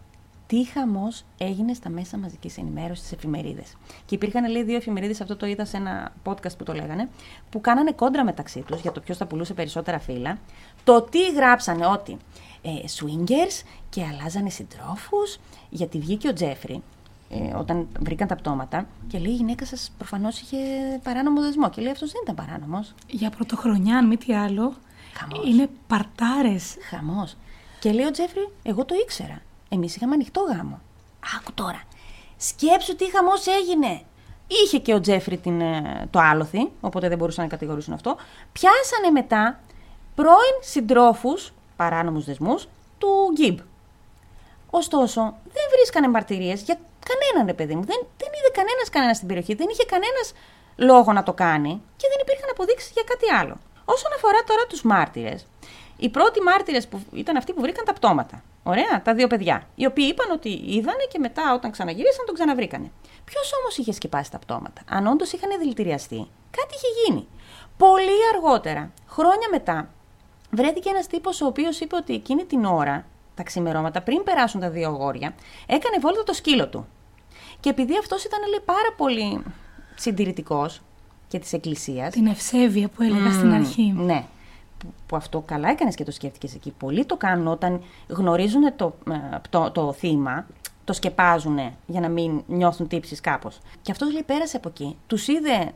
Τι χαμός έγινε στα μέσα μαζικής ενημέρωσης, στις εφημερίδες. Και υπήρχαν, λέει, δύο εφημερίδες, αυτό το είδα σε ένα podcast που το λέγανε, που κάνανε κόντρα μεταξύ τους για το ποιος θα πουλούσε περισσότερα φύλλα. Το τι γράψανε, ότι ε, swingers και αλλάζανε συντρόφους, γιατί βγήκε ο Τζέφρι ε, όταν βρήκαν τα πτώματα και λέει: η γυναίκα σας προφανώς είχε παράνομο δεσμό. Και λέει: αυτός δεν ήταν παράνομος. Για πρωτοχρονιά, αν μη τι άλλο. Χαμός. Είναι παρτάρες. Χαμός. Και λέει ο Τζέφρι: εγώ το ήξερα. Εμείς είχαμε ανοιχτό γάμο. Άκου τώρα. Σκέψου τι χαμός έγινε. Είχε και ο Τζέφρι την, το άλοθη, οπότε δεν μπορούσαν να κατηγορήσουν αυτό. Πιάσανε μετά πρώην συντρόφους, παράνομους δεσμούς, του Γκίμπ. Ωστόσο, δεν βρίσκανε μαρτυρίες για κανέναν, ρε παιδί μου. Δεν, δεν είδε κανένας κανένα στην περιοχή. Δεν είχε κανένας λόγο να το κάνει και δεν υπήρχαν αποδείξεις για κάτι άλλο. Όσον αφορά τώρα τους μάρτυρες, οι πρώτοι μάρτυρες που ήταν αυτοί που βρήκαν τα πτώματα. Ωραία, τα δύο παιδιά. Οι οποίοι είπαν ότι είδανε και μετά, όταν ξαναγυρίσαν, τον ξαναβρήκανε. Ποιος όμως είχε σκεπάσει τα πτώματα. Αν όντως είχαν δηλητηριαστεί, κάτι είχε γίνει. Πολύ αργότερα, χρόνια μετά, βρέθηκε ένας τύπος ο οποίος είπε ότι εκείνη την ώρα, τα ξημερώματα, πριν περάσουν τα δύο αγόρια, έκανε βόλτα το σκύλο του. Και επειδή αυτός ήταν, λέει, πάρα πολύ συντηρητικός και της εκκλησίας. Την ευσέβεια που έλεγα mm, στην αρχή. Ναι. Που αυτό καλά έκανες και το σκέφτηκες εκεί. Πολλοί το κάνουν όταν γνωρίζουν το, το, το θύμα, το σκεπάζουν για να μην νιώθουν τύψεις κάπως. Και αυτός, λέει, πέρασε από εκεί, τους είδε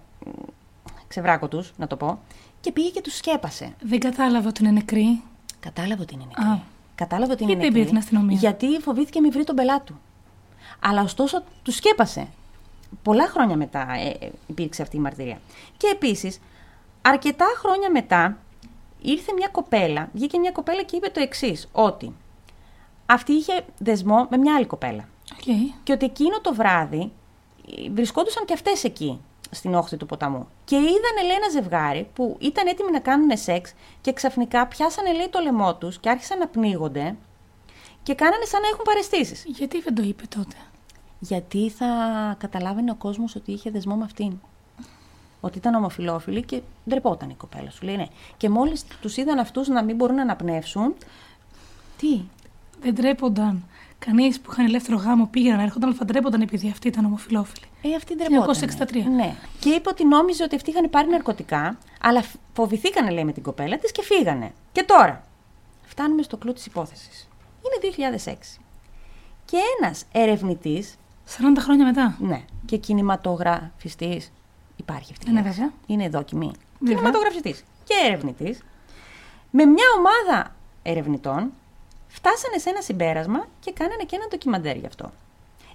ξεβράκο τους, να το πω, και πήγε και τους σκέπασε. Δεν κατάλαβα ότι είναι νεκροί. Κατάλαβα ότι είναι νεκροί. Α. Κατάλαβα ότι είναι νεκροί. Γιατί δεν πήρε την αστυνομία. Γιατί φοβήθηκε μη βρει τον πελάτου. Αλλά ωστόσο τους σκέπασε. Πολλά χρόνια μετά ε, υπήρξε αυτή η μαρτυρία. Και επίσης, αρκετά χρόνια μετά. Ήρθε μια κοπέλα, βγήκε μια κοπέλα και είπε το εξής, ότι αυτή είχε δεσμό με μια άλλη κοπέλα. Okay. Και ότι εκείνο το βράδυ βρισκόντουσαν και αυτές εκεί. στην όχθη του ποταμού. Και είδαν, λέει, ένα ζευγάρι που ήταν έτοιμοι να κάνουν σεξ και ξαφνικά πιάσανε, λέει, το λαιμό τους και άρχισαν να πνίγονται και κάνανε σαν να έχουν παραισθήσεις. Γιατί δεν το είπε τότε? Γιατί θα καταλάβαινε ο κόσμος ότι είχε δεσμό με αυτήν. Ότι ήταν ομοφυλόφιλοι και ντρεπόταν η κοπέλα, σου λέει, ναι. Και μόλις τους είδαν αυτούς να μην μπορούν να αναπνεύσουν. Τι? Δεν ντρέπονταν. Κανείς που είχαν ελεύθερο γάμο πήγαιναν, έρχονταν, αλλά θα ντρέπονταν επειδή αυτοί ήταν ομοφυλόφιλοι. Ε, αυτοί ντρεπόταν. χίλια εννιακόσια εξήντα τρία. Ναι. Και είπε ότι νόμιζε ότι αυτοί είχαν πάρει ναρκωτικά, αλλά φοβηθήκανε, λέει, με την κοπέλα της και φύγανε. Και τώρα φτάνουμε στο κλου της υπόθεσης. Είναι δύο χιλιάδες έξι. Και ένας ερευνητής. σαράντα χρόνια μετά. Ναι. Και κινηματογραφιστής. Υπάρχει αυτή. Είναι βέβαια. Είναι δόκιμη. Κινηματογραφιστής και ερευνητής. Με μια ομάδα ερευνητών φτάσανε σε ένα συμπέρασμα και κάνανε και ένα ντοκιμαντέρ γι' αυτό.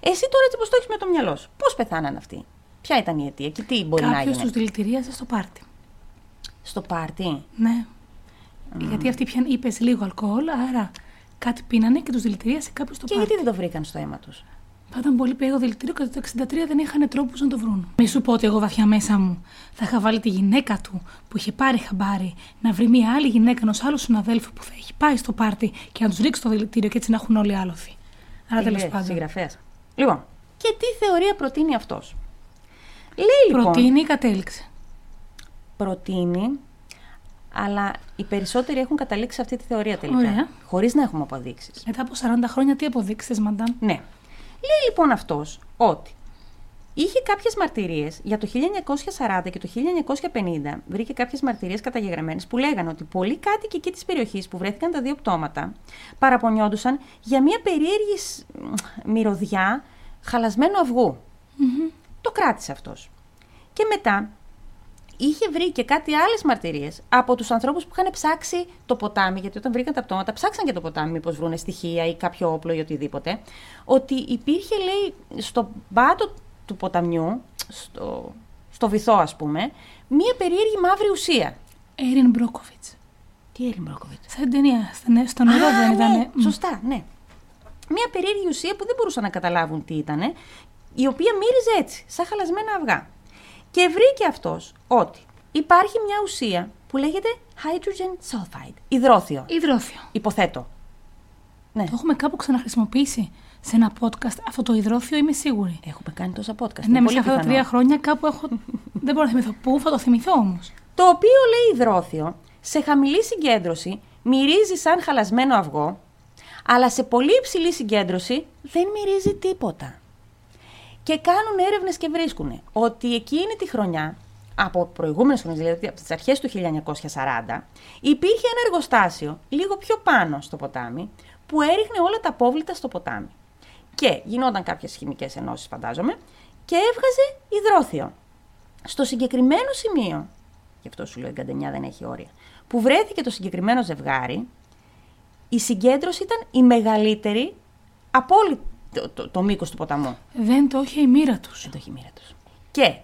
Εσύ τώρα, έτσι πως το έχεις με το μυαλό σου, πώς πεθάναν αυτοί? Ποια ήταν η αιτία και τι μπορεί Κάποιος να γίνει? Κάποιος τους δηλητηρίασε στο πάρτι. Στο πάρτι? Ναι. Mm. Γιατί αυτοί πιαν, είπες λίγο αλκοόλ, άρα κάτι πίνανε και τους δηλητηρίασε κάποιος στο και πάρτι. Και γιατί δεν το βρήκαν στο αίμα τους? Πάταν πολύ περίοδο δηλητηρίου και το εξήντα τρία δεν είχαν τρόπους να το βρουν. Μη σου πω ότι εγώ βαθιά μέσα μου θα είχα βάλει τη γυναίκα του που είχε πάρει χαμπάρι να βρει μια άλλη γυναίκα ενός άλλου συναδέλφου που θα έχει πάει στο πάρτι και να τους ρίξει το δηλητήριο και έτσι να έχουν όλοι άλοθη. Άρα τέλος πάντων. Συγγραφέας. Λοιπόν, και τι θεωρία προτείνει αυτός? Λέει λοιπόν. Προτείνει ή κατέληξε? Προτείνει, αλλά οι περισσότεροι έχουν καταλήξει σε αυτή τη θεωρία τελικά. Ωραία. Χωρίς να έχουμε αποδείξεις. Μετά από σαράντα χρόνια τι αποδείξεις, μαντάμ? Ναι. Λέει λοιπόν αυτός ότι είχε κάποιες μαρτυρίες για το χίλια εννιακόσια σαράντα και το χίλια εννιακόσια πενήντα, βρήκε κάποιες μαρτυρίες καταγεγραμμένες που λέγανε ότι πολλοί κάτοικοι εκεί της περιοχής που βρέθηκαν τα δύο πτώματα παραπονιόντουσαν για μια περίεργη μυρωδιά χαλασμένου αυγού. Mm-hmm. Το κράτησε αυτός. Και μετά είχε βρει και κάτι άλλες μαρτυρίες από τους ανθρώπους που είχαν ψάξει το ποτάμι, γιατί όταν βρήκαν τα πτώματα ψάξαν και το ποτάμι, μήπως βρούνε στοιχεία ή κάποιο όπλο ή οτιδήποτε, ότι υπήρχε, λέει, στο πάτο του ποταμιού, στο, στο βυθό ας πούμε, μία περίεργη μαύρη ουσία. Έριν Μπρόκοβιτς. Τι Έριν Μπρόκοβιτς? Σαν ταινία, στο νερό δεν ήταν. Ναι, σωστά, ναι. Μία περίεργη ουσία που δεν μπορούσαν να καταλάβουν τι ήταν, η οποία μύριζε έτσι, σαν χαλασμένα αυγά. Και βρήκε αυτός ότι υπάρχει μια ουσία που λέγεται hydrogen sulfide, υδρόθιο. Υδρόθιο. Υποθέτω. Ναι. Το έχουμε κάπου ξαναχρησιμοποιήσει σε ένα podcast, αυτό το υδρόθιο είμαι σίγουρη. Έχουμε κάνει τόσα podcast. Ναι, μέσα αυτά τα τρία χρόνια κάπου έχω. Δεν μπορώ να θυμηθώ. Πού θα το θυμηθώ όμως? Το οποίο, λέει, υδρόθιο σε χαμηλή συγκέντρωση μυρίζει σαν χαλασμένο αυγό, αλλά σε πολύ υψηλή συγκέντρωση δεν μυρίζει τίποτα. Και κάνουν έρευνες και βρίσκουν ότι εκείνη τη χρονιά, από προηγούμενες χρονιές, δηλαδή από τις αρχές του χίλια εννιακόσια σαράντα, υπήρχε ένα εργοστάσιο λίγο πιο πάνω στο ποτάμι που έριχνε όλα τα απόβλητα στο ποτάμι. Και γινόταν κάποιες χημικές ενώσεις, φαντάζομαι, και έβγαζε υδρόθιο. Στο συγκεκριμένο σημείο, γι' αυτό σου λέω εγκαντενιά δεν έχει όρια, που βρέθηκε το συγκεκριμένο ζευγάρι, η συγκέντρωση ήταν η μεγαλύτερη από όλη Το, το, το μήκος του ποταμού. Δεν το είχε η μοίρα τους. Δεν το είχε η μοίρα τους. Και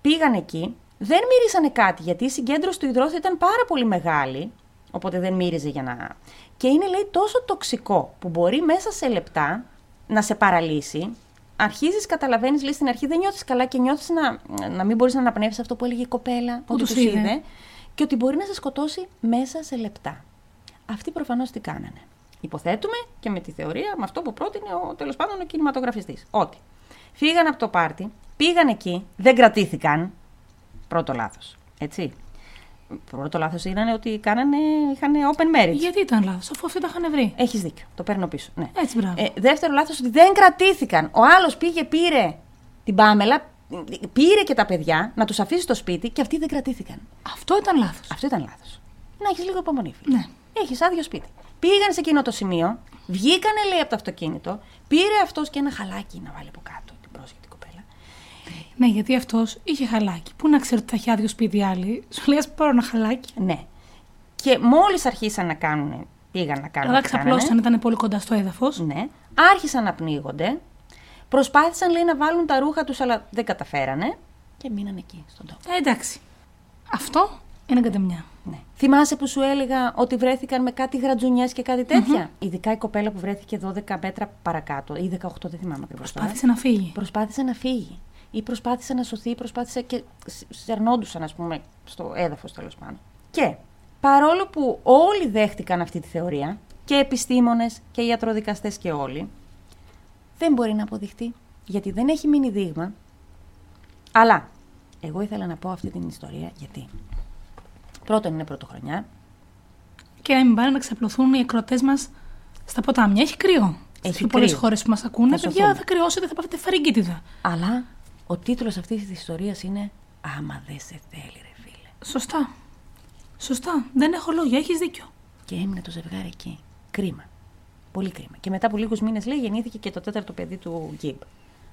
πήγαν εκεί, δεν μύρισανε κάτι, γιατί η συγκέντρωση του υδρόθιου ήταν πάρα πολύ μεγάλη, οπότε δεν μύριζε για να... Και είναι, λέει, τόσο τοξικό που μπορεί μέσα σε λεπτά να σε παραλύσει. Αρχίζεις, καταλαβαίνεις, λέει, στην αρχή δεν νιώθεις καλά και νιώθεις να, να μην μπορείς να αναπνεύσεις, αυτό που έλεγε η κοπέλα, που ότι τους είδε. είδε. Και ότι μπορεί να σε σκοτώσει μέσα σε λεπτά. Αυτοί προφανώς τι κάνανε? Υποθέτουμε και με τη θεωρία, με αυτό που πρότεινε ο, τέλος πάντων ο κινηματογραφιστής, ότι φύγαν από το πάρτι, πήγαν εκεί, δεν κρατήθηκαν. Πρώτο λάθος, έτσι. Πρώτο λάθος ήταν ότι κάνανε, είχαν open marriage. Γιατί ήταν λάθος, αφού αυτοί τα είχαν βρει? Έχεις δίκιο, το παίρνω πίσω. Ναι. Έτσι, μπράβο. Ε, δεύτερο λάθος, ότι δεν κρατήθηκαν. Ο άλλος πήγε, πήρε την Πάμελα, πήρε και τα παιδιά να τους αφήσει στο σπίτι και αυτοί δεν κρατήθηκαν. Αυτό ήταν λάθος. Αυτό ήταν λάθος. Να έχεις λίγο υπομονή, φίλε. Ναι. Έχεις άδειο σπίτι. Πήγαν σε εκείνο το σημείο, βγήκανε, λέει, από το αυτοκίνητο, πήρε αυτός και ένα χαλάκι να βάλει από κάτω την πρόσχετη κοπέλα. Ναι, γιατί αυτός είχε χαλάκι. Πού να ξέρω ότι θα έχει άδειο σπίτι άλλη? Σου λέει, ας πάρω ένα χαλάκι. Ναι. Και μόλις αρχίσαν να κάνουν, πήγαν να κάνουν. Αλλά ξαπλώσαν, ήταν πολύ κοντά στο έδαφος. Ναι. Άρχισαν να πνίγονται. Προσπάθησαν, λέει, να βάλουν τα ρούχα τους, αλλά δεν καταφέρανε. Και μείναν εκεί, στον τόπο. Ε, εντάξει. Αυτό είναι κατεμιά. Ναι. Θυμάσαι που σου έλεγα ότι βρέθηκαν με κάτι γρατζουνιές και κάτι τέτοια? Mm-hmm. Ειδικά η κοπέλα που βρέθηκε δώδεκα μέτρα παρακάτω ή δεκαοκτώ, δεν θυμάμαι ακριβώς. Προσπάθησε τώρα. να φύγει. Προσπάθησε να φύγει. ή προσπάθησε να σωθεί, ή προσπάθησε και σερνόντουσαν, ας πούμε, στο έδαφος τέλος πάντων. Και παρόλο που όλοι δέχτηκαν αυτή τη θεωρία, και επιστήμονες και ιατροδικαστές και όλοι, δεν μπορεί να αποδειχτεί, γιατί δεν έχει μείνει δείγμα. Αλλά εγώ ήθελα να πω αυτή την ιστορία γιατί. Πρώτον, είναι πρωτοχρονιά. Και να μην πάνε να ξαπλωθούν οι εκροτές μας στα ποτάμια. Έχει κρύο. Σε πολλές χώρες που μας ακούνε, θα παιδιά, θα κρυώσετε, θα πάθετε φαρυγκίτιδα. Αλλά ο τίτλος αυτής της ιστορίας είναι «Άμα δεν σε θέλει, ρε φίλε». Σωστά. Σωστά. Δεν έχω λόγια. Έχεις δίκιο. Και έμεινε το ζευγάρι εκεί. Κρίμα. Πολύ κρίμα. Και μετά από λίγους μήνες, λέει, γεννήθηκε και το τέταρτο παιδί του Γκίμπ.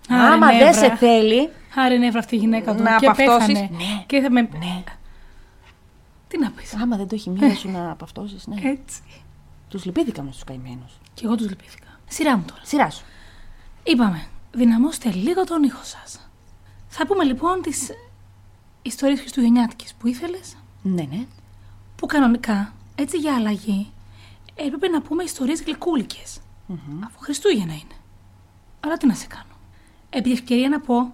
Άμα δεν σε θέλει. Άρε νεύρα αυτή η γυναίκα του. Να απαυτώσεις. Ναι. Και θα με... ναι. Τι να πεις. Άμα δεν το έχει μείνει σου να απαυτώσεις. Ναι. Έτσι. Τους λυπήθηκα όμως τους καημένους. Και εγώ τους λυπήθηκα. Σειρά μου τώρα. Σειρά σου. Είπαμε, δυναμώστε λίγο τον ήχο σας. Θα πούμε λοιπόν τις ιστορίες χριστουγεννιάτικες που ήθελες. Ναι, ναι. Που κανονικά, έτσι για αλλαγή, έπρεπε να πούμε ιστορίες γλυκούλικες. Mm-hmm. Αφού Χριστούγεννα είναι. Αλλά τι να σε κάνω. Επί ευκαιρία να πω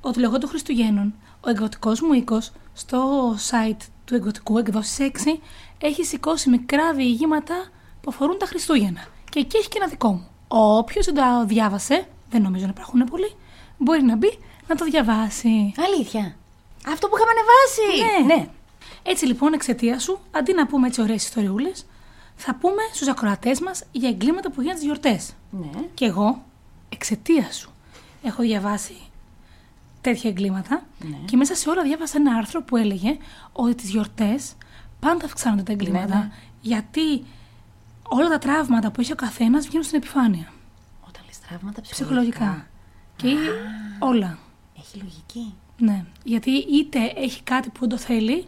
ότι λόγω των Χριστουγέννων, ο εκδοτικός μου οίκος στο site του εκδοτικού εκδόσεις έξι έχει σηκώσει μικρά διηγήματα που αφορούν τα Χριστούγεννα. Και εκεί έχει και ένα δικό μου. Όποιος δεν το διάβασε, δεν νομίζω να υπάρχουν πολλοί, μπορεί να μπει να το διαβάσει. Αλήθεια. Αυτό που είχαμε ανεβάσει. Ναι. ναι. Έτσι λοιπόν, εξαιτία σου, αντί να πούμε έτσι ωραίες ιστοριούλες, θα πούμε στους ακροατές μας για εγκλήματα που γίνανε στις γιορτές. Ναι. Και εγώ, εξαιτία σου, έχω διαβάσει τέτοια εγκλήματα. Ναι. Και μέσα σε όλα διάβασα ένα άρθρο που έλεγε ότι τις γιορτές πάντα αυξάνονται τα εγκλήματα. Ναι, ναι. Γιατί. Όλα τα τραύματα που έχει ο καθένας βγαίνουν στην επιφάνεια. Όταν λες τραύματα ψυχολογικά. ψυχολογικά. Και α, όλα. Έχει λογική. Ναι. Γιατί είτε έχει κάτι που δεν το θέλει,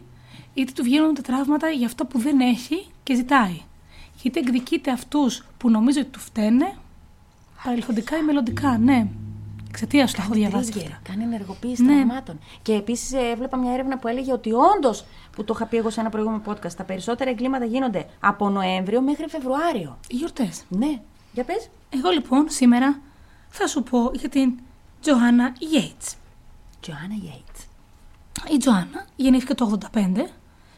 είτε του βγαίνουν τα τραύματα για αυτό που δεν έχει και ζητάει. Και είτε εκδικείται αυτούς που νομίζω ότι του φταίνε, παρελθοντικά ή μελλοντικά. Ναι. Εξαιτία του τα έχω διαβάσει. Κάνει ενεργοποίηση ναι. τραυμάτων. Και επίσης έβλεπα μια έρευνα που έλεγε ότι όντως, που το είχα πει εγώ σε ένα προηγούμενο podcast, τα περισσότερα εγκλήματα γίνονται από Νοέμβριο μέχρι Φεβρουάριο. Οι γιορτές. Ναι. Για πες. Εγώ λοιπόν σήμερα θα σου πω για την Τζοάννα Γέιτς. Τζοάννα Γέιτς. Η Τζοάννα γεννήθηκε το ογδόντα πέντε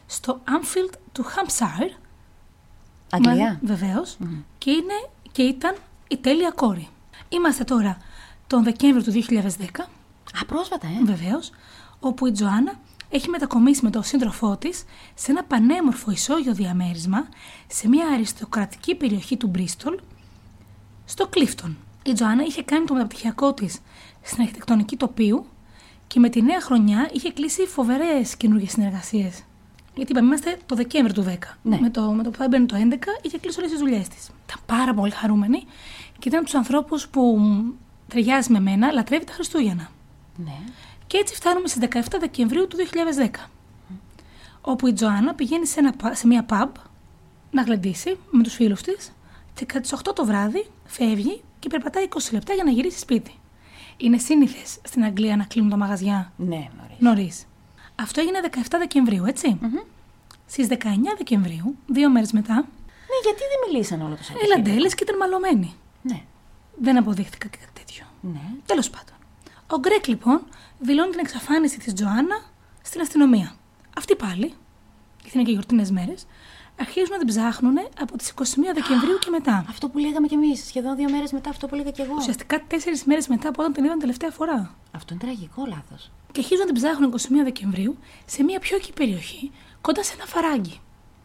στο Άμφιλντ του Χάμπσάιρ. Αγγλία. Βεβαίως. Mm. Και, είναι, και ήταν η τέλεια κόρη. Είμαστε τώρα. Τον Δεκέμβριο του δύο χιλιάδες δέκα. Α, πρόσφατα, ε! Βεβαίως, όπου η Τζοάννα έχει μετακομίσει με τον σύντροφό της σε ένα πανέμορφο ισόγειο διαμέρισμα σε μια αριστοκρατική περιοχή του Μπρίστολ, στο Κλίφτον. Η Τζοάννα είχε κάνει το μεταπτυχιακό της στην αρχιτεκτονική τοπίου και με τη νέα χρονιά είχε κλείσει φοβερές καινούργιες συνεργασίες. Γιατί είπαμε, είμαστε το Δεκέμβριο του δέκα. Ναι. Με, το, με το που θα έμπαινε το έντεκα, είχε κλείσει όλες τις δουλειές της. Ήταν πάρα πολύ χαρούμενη και ήταν από τους ανθρώπους που. Ταιριάζει με μένα, λατρεύει τα Χριστούγεννα. Ναι. Και έτσι φτάνουμε στις δεκαεφτά Δεκεμβρίου του δύο χιλιάδες δέκα. Mm. Όπου η Τζοάννα πηγαίνει σε, ένα, σε μια pub να γλεντήσει με τους φίλους της και κατά τις οκτώ το βράδυ φεύγει και περπατάει είκοσι λεπτά για να γυρίσει σπίτι. Είναι σύνηθες στην Αγγλία να κλείνουν τα μαγαζιά ναι, νωρίς. Αυτό έγινε δεκαεφτά Δεκεμβρίου, έτσι. Mm-hmm. Στις δεκαεννιά Δεκεμβρίου, δύο μέρες μετά. Ναι, γιατί δεν μιλήσαν όλο το Σαββατοκύριακο. Ελαντέλες και ήταν μαλωμένοι. Ναι. Δεν αποδείχθηκα και κάτι τέτοιο. Ναι. Τέλος πάντων. Ο Γκρέκ λοιπόν δηλώνει την εξαφάνιση της Τζοάννα στην αστυνομία. Αυτοί πάλι, γιατί είναι και γιορτινές μέρες, αρχίζουν να την ψάχνουν από τις είκοσι μία Δεκεμβρίου και μετά. Αυτό που λέγαμε κι εμείς, σχεδόν δύο μέρες μετά, αυτό που έλεγα κι εγώ. Ουσιαστικά τέσσερις μέρες μετά από όταν την είδαν τελευταία φορά. Αυτό είναι τραγικό λάθος. Και αρχίζουν να την ψάχνουν είκοσι μία Δεκεμβρίου σε μια πιο εκεί περιοχή, κοντά σε ένα φαράγγι.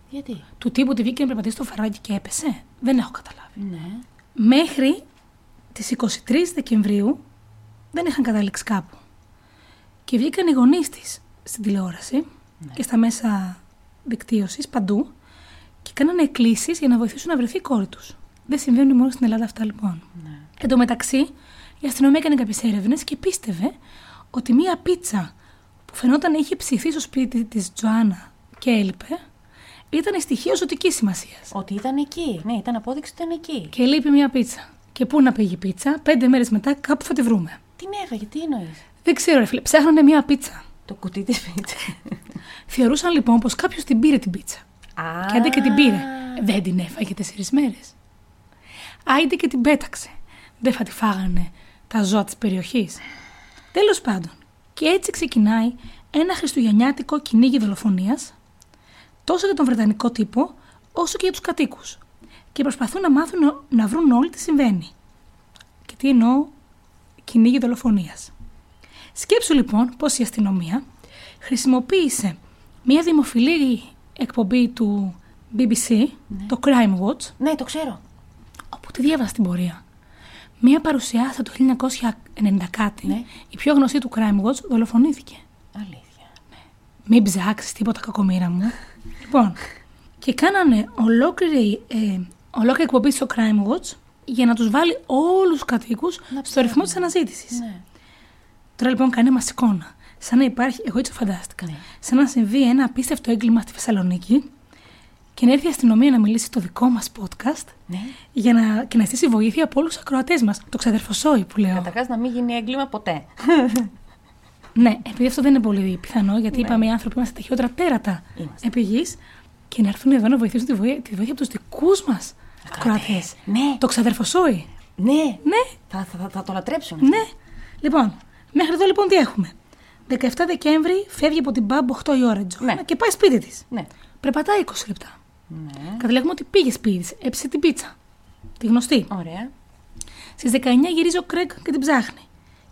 Γιατί? Του τύπου τη βγήκε να περπατήσει στο φαράγγι και έπεσε. Δεν έχω καταλάβει. Ναι. Μέχρι. Στις είκοσι τρεις Δεκεμβρίου δεν είχαν καταλήξει κάπου. Και βγήκαν οι γονείς της στην τηλεόραση ναι. και στα μέσα δικτύωσης παντού και κάνανε εκκλήσεις για να βοηθήσουν να βρεθεί η κόρη τους. Δεν συμβαίνουν μόνο στην Ελλάδα αυτά λοιπόν. Ναι. Εν τω μεταξύ, η αστυνομία έκανε κάποιες έρευνες και πίστευε ότι μία πίτσα που φαινόταν είχε ψηθεί στο σπίτι της Τζοάννα και έλειπε, ήταν στοιχείο ζωτικής σημασίας. Ότι ήταν εκεί. Ναι, ήταν απόδειξη ότι ήταν εκεί. Και λείπει μία πίτσα. Και πού να πήγε η πίτσα, πέντε μέρες μετά κάπου θα τη βρούμε. Την έφαγε, τι εννοείς. Δεν ξέρω, ρε φίλε. Ψάχνανε μια πίτσα. Το κουτί της πίτσα. Θεωρούσαν λοιπόν πως κάποιος την πήρε την πίτσα. Ah. Και άντε και την πήρε. Δεν την έφαγε τέσσερις μέρες. Άιντε και την πέταξε. Δεν θα τη φάγανε τα ζώα της περιοχής. Τέλος πάντων, και έτσι ξεκινάει ένα χριστουγεννιάτικο κυνήγι δολοφονίας, τόσο για τον βρετανικό τύπο, όσο και για τους κατοίκους. Και προσπαθούν να μάθουν να βρουν όλοι τι συμβαίνει. Και τι εννοώ κυνήγι δολοφονίας. Σκέψου λοιπόν πως η αστυνομία χρησιμοποίησε μια δημοφιλή εκπομπή του Μπι Μπι Σι, ναι. Το Crime Watch. Ναι, το ξέρω. Όπου τη διάβασα στην πορεία. Μια παρουσιάστρια το χίλια εννιακόσια ενενήντα κάτι, ναι. Η πιο γνωστή του Crime Watch, δολοφονήθηκε. Αλήθεια. Ναι. Μην ψάξεις τίποτα, κακομοίρα μου. Λοιπόν, και κάνανε ολόκληρη, ε, ολόκληρη εκπομπή στο Crime Watch για να τους βάλει όλους τους κατοίκους στο ρυθμό της αναζήτησης. Ναι. Τώρα λοιπόν κάνει μας εικόνα. Σαν να υπάρχει, εγώ έτσι φαντάστηκα, ναι. Σαν να συμβεί ένα απίστευτο έγκλημα στη Θεσσαλονίκη και να έρθει η αστυνομία να μιλήσει το δικό μας podcast, ναι. Για να, και να στήσει βοήθεια από όλους τους ακροατές μας. Το ξαδερφοσόι που λέω. Καταρχάς να μην γίνει έγκλημα ποτέ. Ναι, επειδή αυτό δεν είναι πολύ πιθανό, γιατί ναι. Είπαμε οι άνθρωποι είμαστε ταχιότερα τέρατα επί γης, και να έρθουν εδώ να βοηθήσουν τη βοήθεια, τη βοήθεια από τους δικούς μας ακροατές. Ναι. Το ξαδερφοσόι. Ναι. Ναι. Θα, θα, θα το λατρέψουν. Ναι. Λοιπόν, μέχρι εδώ λοιπόν τι έχουμε. δεκαεφτά Δεκέμβρη φεύγει από την Μπάμπ οκτώ η ώρα, Τζόνα, ναι. Και πάει σπίτι της. Ναι. Περπατάει είκοσι λεπτά. Ναι. Καταλήγουμε ότι πήγε σπίτι της, έψησε την πίτσα. Τη γνωστή. Ωραία. Στις δεκαεννιά γυρίζει ο Κρέγκ και την ψάχνει.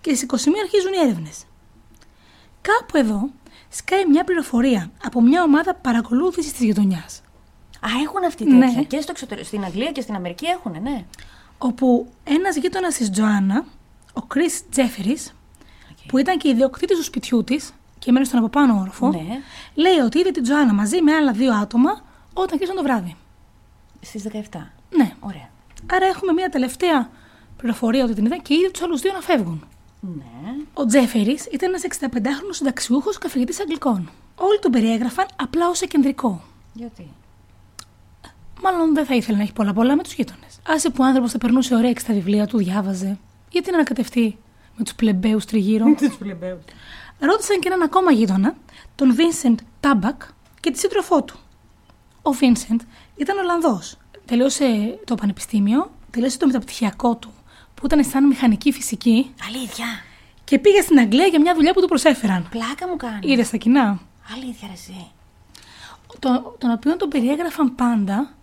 Και στις είκοσι μία αρχίζουν οι έρευνες. Κάπου εδώ σκάει μια πληροφορία από μια ομάδα παρακολούθησης της γειτονιάς. Α, έχουν αυτή τέτοια. Ναι. Και στο εξωτερικό, στην Αγγλία και στην Αμερική έχουν, ναι. Όπου ένας γείτονας της Τζοάννα, ο Κρίς Τζέφερις, που ήταν και ιδιοκτήτης του σπιτιού της και μένει στον από πάνω όροφο, ναι. Λέει ότι είδε την Τζοάννα μαζί με άλλα δύο άτομα όταν κλείσαν το βράδυ. Στις δεκαεφτά. Ναι. Ωραία. Άρα έχουμε μια τελευταία πληροφορία ότι την είδα και είδε τους άλλους δύο να φεύγουν. Ναι. Ο Τζέφερις ήταν ένας εξήντα πεντάχρονος συνταξιούχος καθηγητής Αγγλικών. Όλοι τον περιέγραφαν απλά ως εκκεντρικό. Γιατί? Μάλλον δεν θα ήθελε να έχει πολλά πολλά με τους γείτονες. Άσε που ο άνθρωπος θα περνούσε ωραία και στα βιβλία του, διάβαζε. Γιατί να ανακατευτεί με τους πλεμπαίους τριγύρω. Ρώτησαν και έναν ακόμα γείτονα, τον Βίνσεντ Τάμπακ και τη σύντροφό του. Ο Βίνσεντ ήταν Ολλανδός. Τελείωσε το πανεπιστήμιο, τελείωσε το μεταπτυχιακό του, που ήταν σαν μηχανική φυσική. Αλήθεια. Και πήγε στην Αγγλία για μια δουλειά που του προσέφεραν. Πλάκα μου κάνει. Είδε στα κοινά. Αλήθεια, ρε εσύ. Το, τον οποίο τον περιέγραφαν πάντα,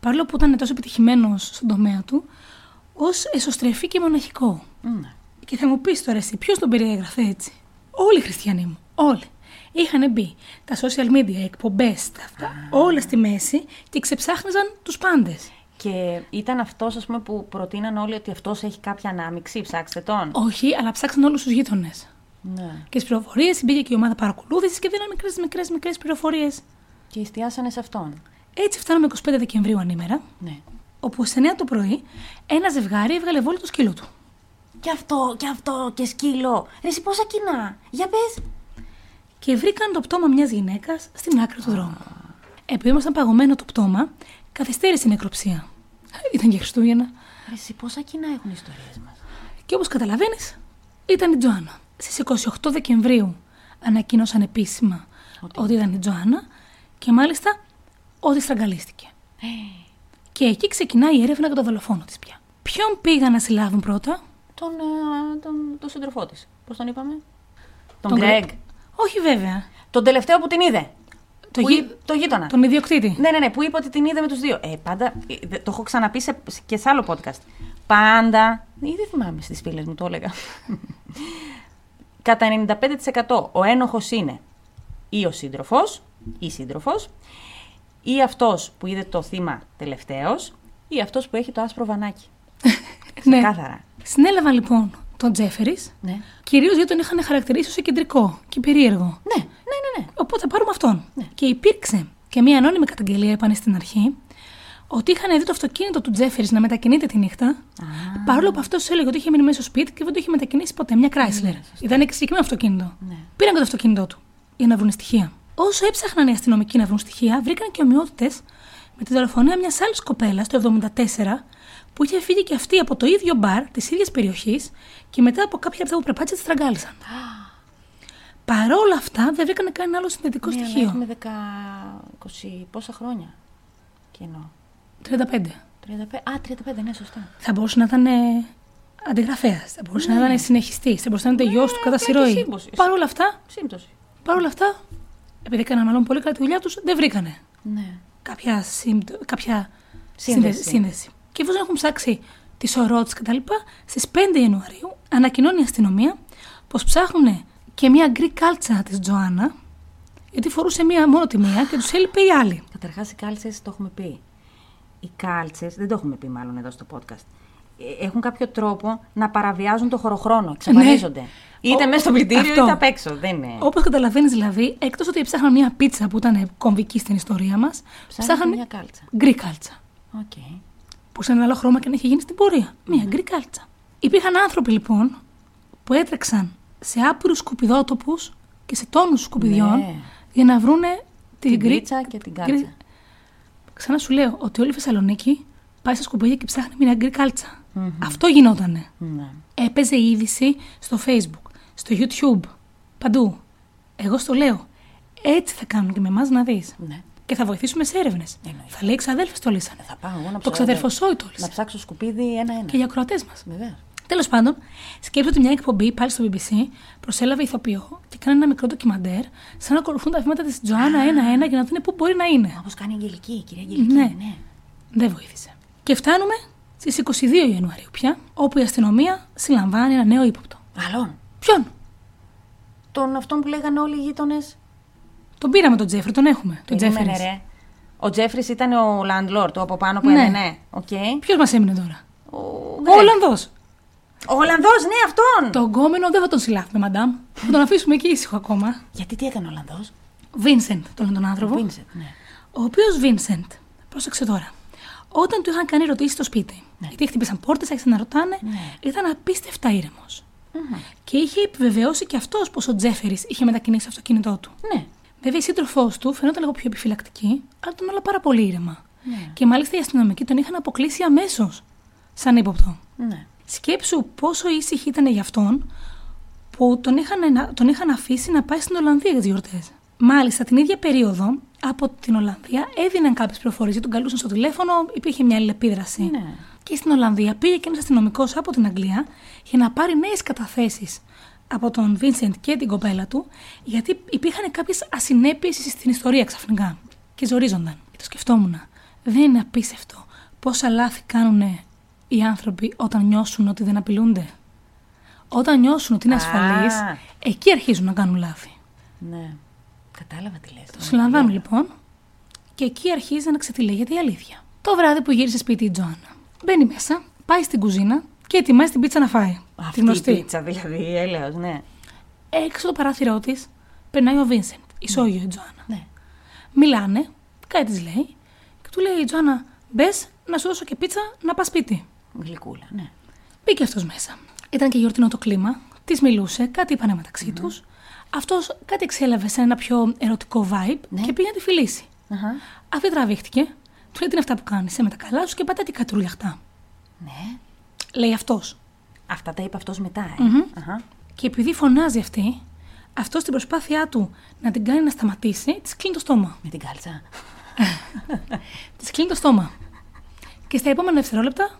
παρόλο που ήταν τόσο επιτυχημένος στον τομέα του, ως εσωστρεφή και μοναχικό. Mm. Και θα μου πεις τώρα εσύ, ποιος τον περιέγραφε έτσι? Όλοι οι χριστιανοί μου, όλοι. Είχαν μπει τα social media, εκπομπές, τα αυτά, ah. όλα στη μέση και ξεψάχνιζαν τους πάντες. Και ήταν αυτός, ας πούμε, που προτείναν όλοι ότι αυτός έχει κάποια ανάμειξη, ψάξτε τον. Όχι, αλλά ψάξαν όλους τους γείτονες. Ναι. Και στις πληροφορίες μπήκε και η ομάδα παρακολούθησης και δίνανε μικρές, μικρές, μικρές πληροφορίες. Και εστιάσανε σε αυτόν. Έτσι φτάνουμε εικοστή πέμπτη Δεκεμβρίου ανήμερα, ναι. Όπου στις εννιά το πρωί ένα ζευγάρι έβγαλε βόλτα το σκύλο του. Κι αυτό, κι αυτό, και σκύλο. Ρε εσύ πόσα κοινά. Για πες. Και βρήκαν το πτώμα μιας γυναίκας στην άκρη του δρόμου. Επειδή ήμασταν παγωμένο το πτώμα, καθυστέρησε η νεκροψία. Ήταν και Χριστούγεννα. Ρε εσύ πόσα κοινά έχουν οι ιστορίες μας. Και όπως καταλαβαίνεις, ήταν η Τζοάννα. Στις εικοστή ογδόη Δεκεμβρίου ανακοίνωσαν επίσημα ότι, ότι ήταν η Τζοάννα και μάλιστα ότι στραγγαλίστηκε. Hey. Και εκεί ξεκινάει η έρευνα για το δολοφόνο της πια. Ποιον πήγαν να συλλάβουν πρώτα? Τον, τον, τον σύντροφό της. Πώς τον είπαμε? Τον, τον Γκρέγκ. Όχι βέβαια. Τον τελευταίο που την είδε. Το, που, γει... το γείτονα. Τον ιδιοκτήτη. Ναι, ναι, ναι. Που είπε ότι την είδε με τους δύο. Ε, πάντα. Το έχω ξαναπεί σε, και σε άλλο podcast. Πάντα. Ή δεν θυμάμαι στις φίλες μου, το έλεγα. Κατά ενενήντα πέντε τοις εκατό ο ένοχος είναι ή ο σύντροφος, ή σύντροφος, ή αυτός που είδε το θύμα τελευταίος, ή αυτός που έχει το άσπρο βανάκι. Ναι. Κάθαρα. Συνέλαβαν λοιπόν τον Τζέφερις, ναι. Κυρίως γιατί τον είχαν χαρακτηρίσει ως κεντρικό και περίεργο. Ναι, ναι, ναι, ναι. Οπότε θα πάρουμε αυτόν. Ναι. Και υπήρξε και μία ανώνυμη καταγγελία, είπανε στην αρχή, ότι είχαν δει το αυτοκίνητο του Τζέφερις να μετακινείται τη νύχτα, ah. παρόλο που αυτός έλεγε ότι είχε μείνει μέσα στο σπίτι και δεν το είχε μετακινήσει ποτέ. Μια Chrysler. Ναι, ήταν εξοικειωμένο αυτοκίνητο. Ναι. Πήραν και το αυτοκίνητό του για να βρουν στοιχεία. Όσο έψαχναν οι αστυνομικοί να βρουν στοιχεία, βρήκαν και ομοιότητες με τη δολοφονία μιας άλλης κοπέλας το εβδομήντα τέσσερα. Που είχε φύγει και αυτή από το ίδιο μπαρ της ίδιας περιοχής και μετά από κάποια λεπτά που περπάτησε τη στραγγάλισαν. Παρόλα αυτά δεν βρήκανε κανένα άλλο συνδετικό ναι, στοιχείο. Έχουμε δέκα, είκοσι, πόσα χρόνια κοινό. τριάντα πέντε. τριάντα πέντε. Α, τριάντα πέντε, ναι, σωστά. Θα μπορούσε να ήταν αντιγραφέας, θα μπορούσε ναι. να είναι συνεχιστής, θα μπορούσε να είναι ναι, γιος του κατά συρροή. Παρ' όλα αυτά, παρ' όλα αυτά, επειδή έκαναν μάλλον πολύ καλά τη δουλειά τους, δεν βρήκανε ναι. κάποια, σύμπτω, κάποια σύνδεση. σύνδεση. Και εφόσον έχουν ψάξει τη σωρό της κτλ., στις πέντε Ιανουαρίου ανακοινώνει η αστυνομία πως ψάχνουν και μια γκρι κάλτσα της Τζοάννα, γιατί φορούσε μία μόνο τη μία και τους έλειπε η άλλη. Καταρχάς, οι κάλτσες το έχουμε πει. Οι κάλτσες, δεν το έχουμε πει μάλλον εδώ στο podcast, έχουν κάποιο τρόπο να παραβιάζουν το χωροχρόνο, εξαφανίζονται. Ναι. Είτε μέσα στο πλυντήριο είτε απ' έξω. Δεν είναι. Όπως καταλαβαίνεις, δηλαδή, εκτός ότι ψάχναν μία πίτσα που ήταν κομβική στην ιστορία μας, ψάχναν μία κάλτσα. Γκρι κάλτσα. Okay. Που σε ένα άλλο χρώμα και να έχει γίνει στην πορεία. Μία mm-hmm. γκρι κάλτσα. Υπήρχαν άνθρωποι λοιπόν που έτρεξαν σε άπειρους σκουπιδότοπους και σε τόνους σκουπιδιών. Ναι. Για να βρούνε την, την κρίτσα και την κάλτσα. Γκρι... Ξανά σου λέω ότι όλη η Θεσσαλονίκη πάει στα σκουπίδια και ψάχνει μια γκρι κάλτσα. Mm-hmm. Αυτό γινότανε. Mm-hmm. Έπαιζε η είδηση στο Facebook, στο YouTube, παντού. Εγώ στο λέω. Έτσι θα κάνουν και με εμάς να δεις. Mm-hmm. Και θα βοηθήσουμε σε έρευνες. Mm-hmm. Θα λέει ξαδέλφες το λύσανε. Θα πάω εγώ να το ξαδερφοσόι το λύσανε. Να ψάξω σκουπίδι ένα-ένα. Και οι ακροατές μας. Βεβαίως. Τέλος πάντων, σκέψτε ότι μια εκπομπή πάλι στο μπι μπι σι προσέλαβε ηθοποιό και κάνει ένα μικρό ντοκιμαντέρ, σαν να ακολουθούν τα βήματα της Τζοάννα ένα-ένα για να δουν πού μπορεί να είναι. Όπως κάνει η Αγγελική, η κυρία Αγγελική. Ναι. ναι, δεν βοήθησε. Και φτάνουμε στις είκοσι δύο Ιανουαρίου πια, όπου η αστυνομία συλλαμβάνει ένα νέο ύποπτο. Άλλον. Ποιον? Τον αυτόν που λέγανε όλοι οι γείτονες. Τον πήραμε τον Τζέφρι, τον έχουμε. Τον Τζέφρι. Ο Τζέφρι ήταν ο landlord, το από πάνω που έμενε. Ναι. Okay. Ποιο μας έμεινε τώρα? Ο, ο Ολλανδός. Ο Ολλανδός, ναι, αυτόν! Τον γκόμενο δεν θα τον συλλάβουμε, μαντάμ. Θα τον αφήσουμε εκεί ήσυχο ακόμα. Γιατί τι έκανε ο Ολλανδός? Βίνσεντ, τον τον άνθρωπο. Vincent, ναι. Ο οποίος Βίνσεντ, πρόσεξε τώρα. Όταν του είχαν κάνει ερωτήσεις στο σπίτι, ναι. γιατί χτύπησαν πόρτες, άρχισαν να ρωτάνε, ναι. ήταν απίστευτα ήρεμος. Mm-hmm. Και είχε επιβεβαιώσει και αυτός πως ο Τζέφερης είχε μετακινήσει το αυτοκίνητό του. Ναι. Βέβαια, η σύντροφός του φαινόταν λίγο πιο επιφυλακτική, αλλά τον όλα πάρα πολύ ήρεμα. Ναι. Και μάλιστα οι αστυνομικοί τον είχαν αποκλείσει αμέσως, σαν ύποπτο. Ναι. Σκέψου πόσο ήσυχη ήταν για αυτόν που τον είχαν, τον είχαν αφήσει να πάει στην Ολλανδία για τις γιορτές. Μάλιστα την ίδια περίοδο από την Ολλανδία έδιναν κάποιες πληροφορίες, τον καλούσαν στο τηλέφωνο, υπήρχε μια αλληλεπίδραση. Ναι. Και στην Ολλανδία πήγε και ένας αστυνομικός από την Αγγλία για να πάρει νέες καταθέσεις από τον Βίνσεντ και την κοπέλα του, γιατί υπήρχαν κάποιες ασυνέπειες στην ιστορία ξαφνικά. Και ζορίζονταν. Και το σκεφτόμουν. Δεν είναι απίστευτο πόσα λάθη κάνουνε οι άνθρωποι όταν νιώσουν ότι δεν απειλούνται. Όταν νιώσουν ότι είναι ασφαλείς, εκεί αρχίζουν να κάνουν λάθη. Ναι. Κατάλαβα τι λες. Το συλλαμβάνουν λοιπόν και εκεί αρχίζει να ξετυλίγεται η αλήθεια. Το βράδυ που γύρισε σπίτι η Τζοάννα, μπαίνει μέσα, πάει στην κουζίνα και ετοιμάζει την πίτσα να φάει. Αυτή η πίτσα δηλαδή, έλεος, ναι. Έξω το παράθυρό της περνάει ο Βίνσεντ, ισόγειο η Τζοάννα. Ναι. Μιλάνε, κάτι της λέει και του λέει η Τζοάννα, μπες να σου δώσω και πίτσα να πας σπίτι. Γλυκούλα, ναι. Μπήκε αυτός μέσα. Ήταν και γιορτινό το κλίμα, της μιλούσε, κάτι είπανε μεταξύ mm-hmm. τους. Αυτός κάτι εξέλαβε σε ένα πιο ερωτικό vibe ναι. και πήγε να τη φιλήσει. Uh-huh. Αυτή τραβήχτηκε, του λέει τι είναι αυτά που κάνεις, με τα καλά σου και πατάτε κάτι ρουλιαχτά. Ναι. Λέει αυτός. Αυτά τα είπε αυτός μετά, ε. Mm-hmm. Uh-huh. Και επειδή φωνάζει αυτή, αυτός στην προσπάθειά του να την κάνει να σταματήσει, της κλείνει το στόμα. Με την κάλτσα. Της κλείνει το στόμα. Και στα επόμενα δευτερόλεπτα.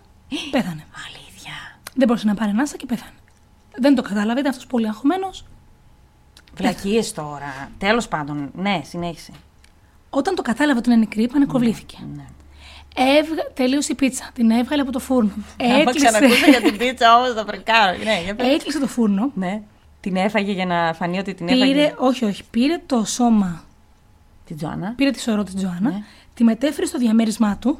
Πέθανε. Αλήθεια. Δεν μπορούσε να πάρει ανάσα και πέθανε. Δεν το κατάλαβε, ήταν αυτός πολύ αγχωμένος. Βλακίες τώρα. Τέλος πάντων, ναι, συνέχισε. Όταν το κατάλαβε ότι είναι νεκρή, πανικοβλήθηκε. Ναι, ναι. Έβγα... Τελείωσε η πίτσα. Την έβγαλε από το φούρνο. Έκλεισε. Άμα ξανακούσα για την πίτσα, όμως θα φρικάρω. Ναι, για πέρα. Έκλεισε το φούρνο. Ναι. Την έφαγε για να φανεί ότι την πήρε... έφαγε. Όχι, όχι. Πήρε το σώμα. Την Τζοάννα. Πήρε τη σωρό την Τζοάννα. Ναι. Τη μετέφερε στο διαμέρισμά του.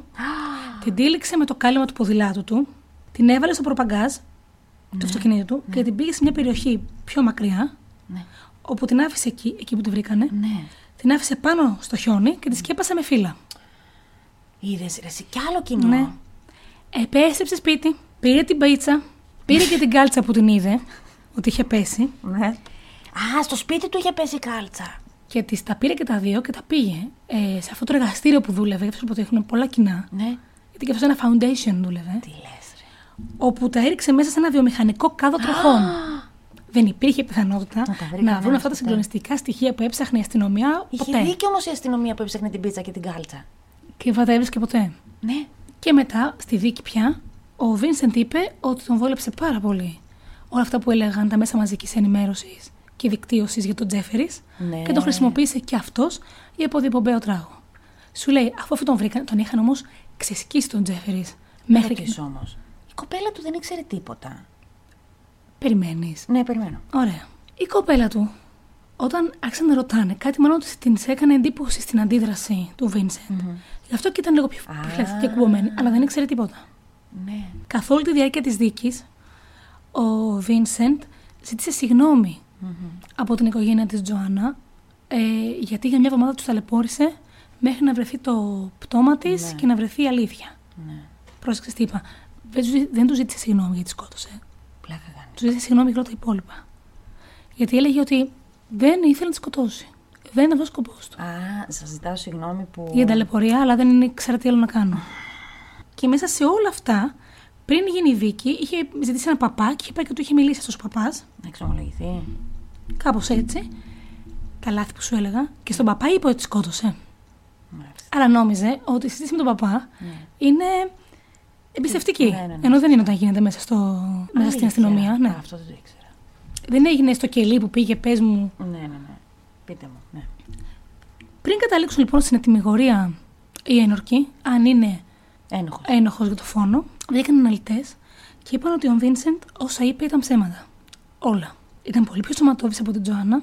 Την τύλιξε με το κάλυμα του ποδηλάτου του, την έβαλε στο προπαγκάζ ναι, του αυτοκινήτου του ναι. και την πήγε σε μια περιοχή πιο μακριά, ναι. όπου την άφησε εκεί, εκεί που τη βρήκανε, ναι. την άφησε πάνω στο χιόνι και τη σκέπασε με φύλλα. Είδες ρε, κι άλλο κοινό. Ναι. Επέστρεψε σπίτι, πήρε την πίτσα, πήρε και την κάλτσα που την είδε, ότι είχε πέσει. Ναι. Α, στο σπίτι του είχε πέσει η κάλτσα. Και της τα πήρε και τα δύο και τα πήγε ε, σε αυτό το εργαστήριο που δούλευε, γιατί που έχουν πολλά κοινά. Ναι. Γιατί και αυτό ένα foundation δούλευε. Τι λες, ρε. Όπου τα έριξε μέσα σε ένα βιομηχανικό κάδο τροχών. Δεν υπήρχε πιθανότητα να, να βρουν αυτά τα συγκλονιστικά στοιχεία που έψαχνε η αστυνομία είχε ποτέ. Είχε δίκιο όμως η αστυνομία που έψαχνε την πίτσα και την κάλτσα. Και δεν τα έβρισκε ποτέ. Ναι. Και μετά στη δίκη πια Ο Βίνσεντ είπε ότι τον βόλεψε πάρα πολύ όλα αυτά που έλεγαν τα μέσα μαζικής ενημέρωσης και δικτύωσης για τον Τζέφερις, ναι, και τον χρησιμοποίησε και αυτός για αποδιοπομπαίο τράγο. Σου λέει, αφού αυτόν τον βρήκαν, τον είχαν όμως ξεσκίσει τον Τζέφερις. Μέχρι και όμως. Η κοπέλα του δεν ήξερε τίποτα. Περιμένεις. Ναι, περιμένω. Ωραία. Η κοπέλα του, όταν άρχισε να ρωτάνε, κάτι μάλλον την έκανε εντύπωση στην αντίδραση του Βίνσεντ. Mm-hmm. Γι' αυτό και ήταν λίγο πιο φλεξική και κουμπωμένη, αλλά δεν ήξερε τίποτα. Ναι. Καθ' όλη τη διάρκεια της δίκης, ο Βίνσεντ ζήτησε συγγνώμη mm-hmm. από την οικογένεια της Τζοάννα, ε, γιατί για μια εβδομάδα τους ταλαιπώρησε μέχρι να βρεθεί το πτώμα της, ναι, και να βρεθεί η αλήθεια. Ναι. Πρόσεξε τι είπα. Δεν του ζήτησε συγγνώμη γιατί σκότωσε. Πλάκα κάνει. Του ζήτησε συγγνώμη για όλα τα υπόλοιπα. Γιατί έλεγε ότι δεν ήθελε να τη σκοτώσει. Δεν ήταν αυτό ο σκοπός του. Α, σας ζητάω συγγνώμη που. Για ταλαιπωρία, αλλά δεν ξέρω τι άλλο να κάνω. Και μέσα σε όλα αυτά, πριν γίνει η δίκη, είχε ζητήσει ένα παπά και είχε πάει και του είχε μιλήσει αυτός ο παπάς. Να εξομολογηθεί. Κάπως έτσι. Τα λάθη που σου έλεγα. Και στον παπά είπε ότι σκότωσε. Μάλιστα. Άρα νόμιζε ότι η συζήτηση με τον παπά, ναι, είναι εμπιστευτική. Ναι, ναι, ναι, ενώ δεν είναι όταν γίνεται μέσα, στο... Α, μέσα στην αστυνομία. Ναι. Α, αυτό δεν το ήξερα. Δεν έγινε στο κελί που πήγε, πες μου. Ναι, ναι, ναι. Πείτε μου. Ναι. Πριν καταλήξουν λοιπόν στην ετυμηγορία οι ένορκοι, αν είναι ένοχος, ένοχος για το φόνο, βγήκαν αναλυτές και είπαν ότι ο Βίνσεντ όσα είπε ήταν ψέματα. Όλα. Ήταν πολύ πιο σωματώδης από την Τζοάννα,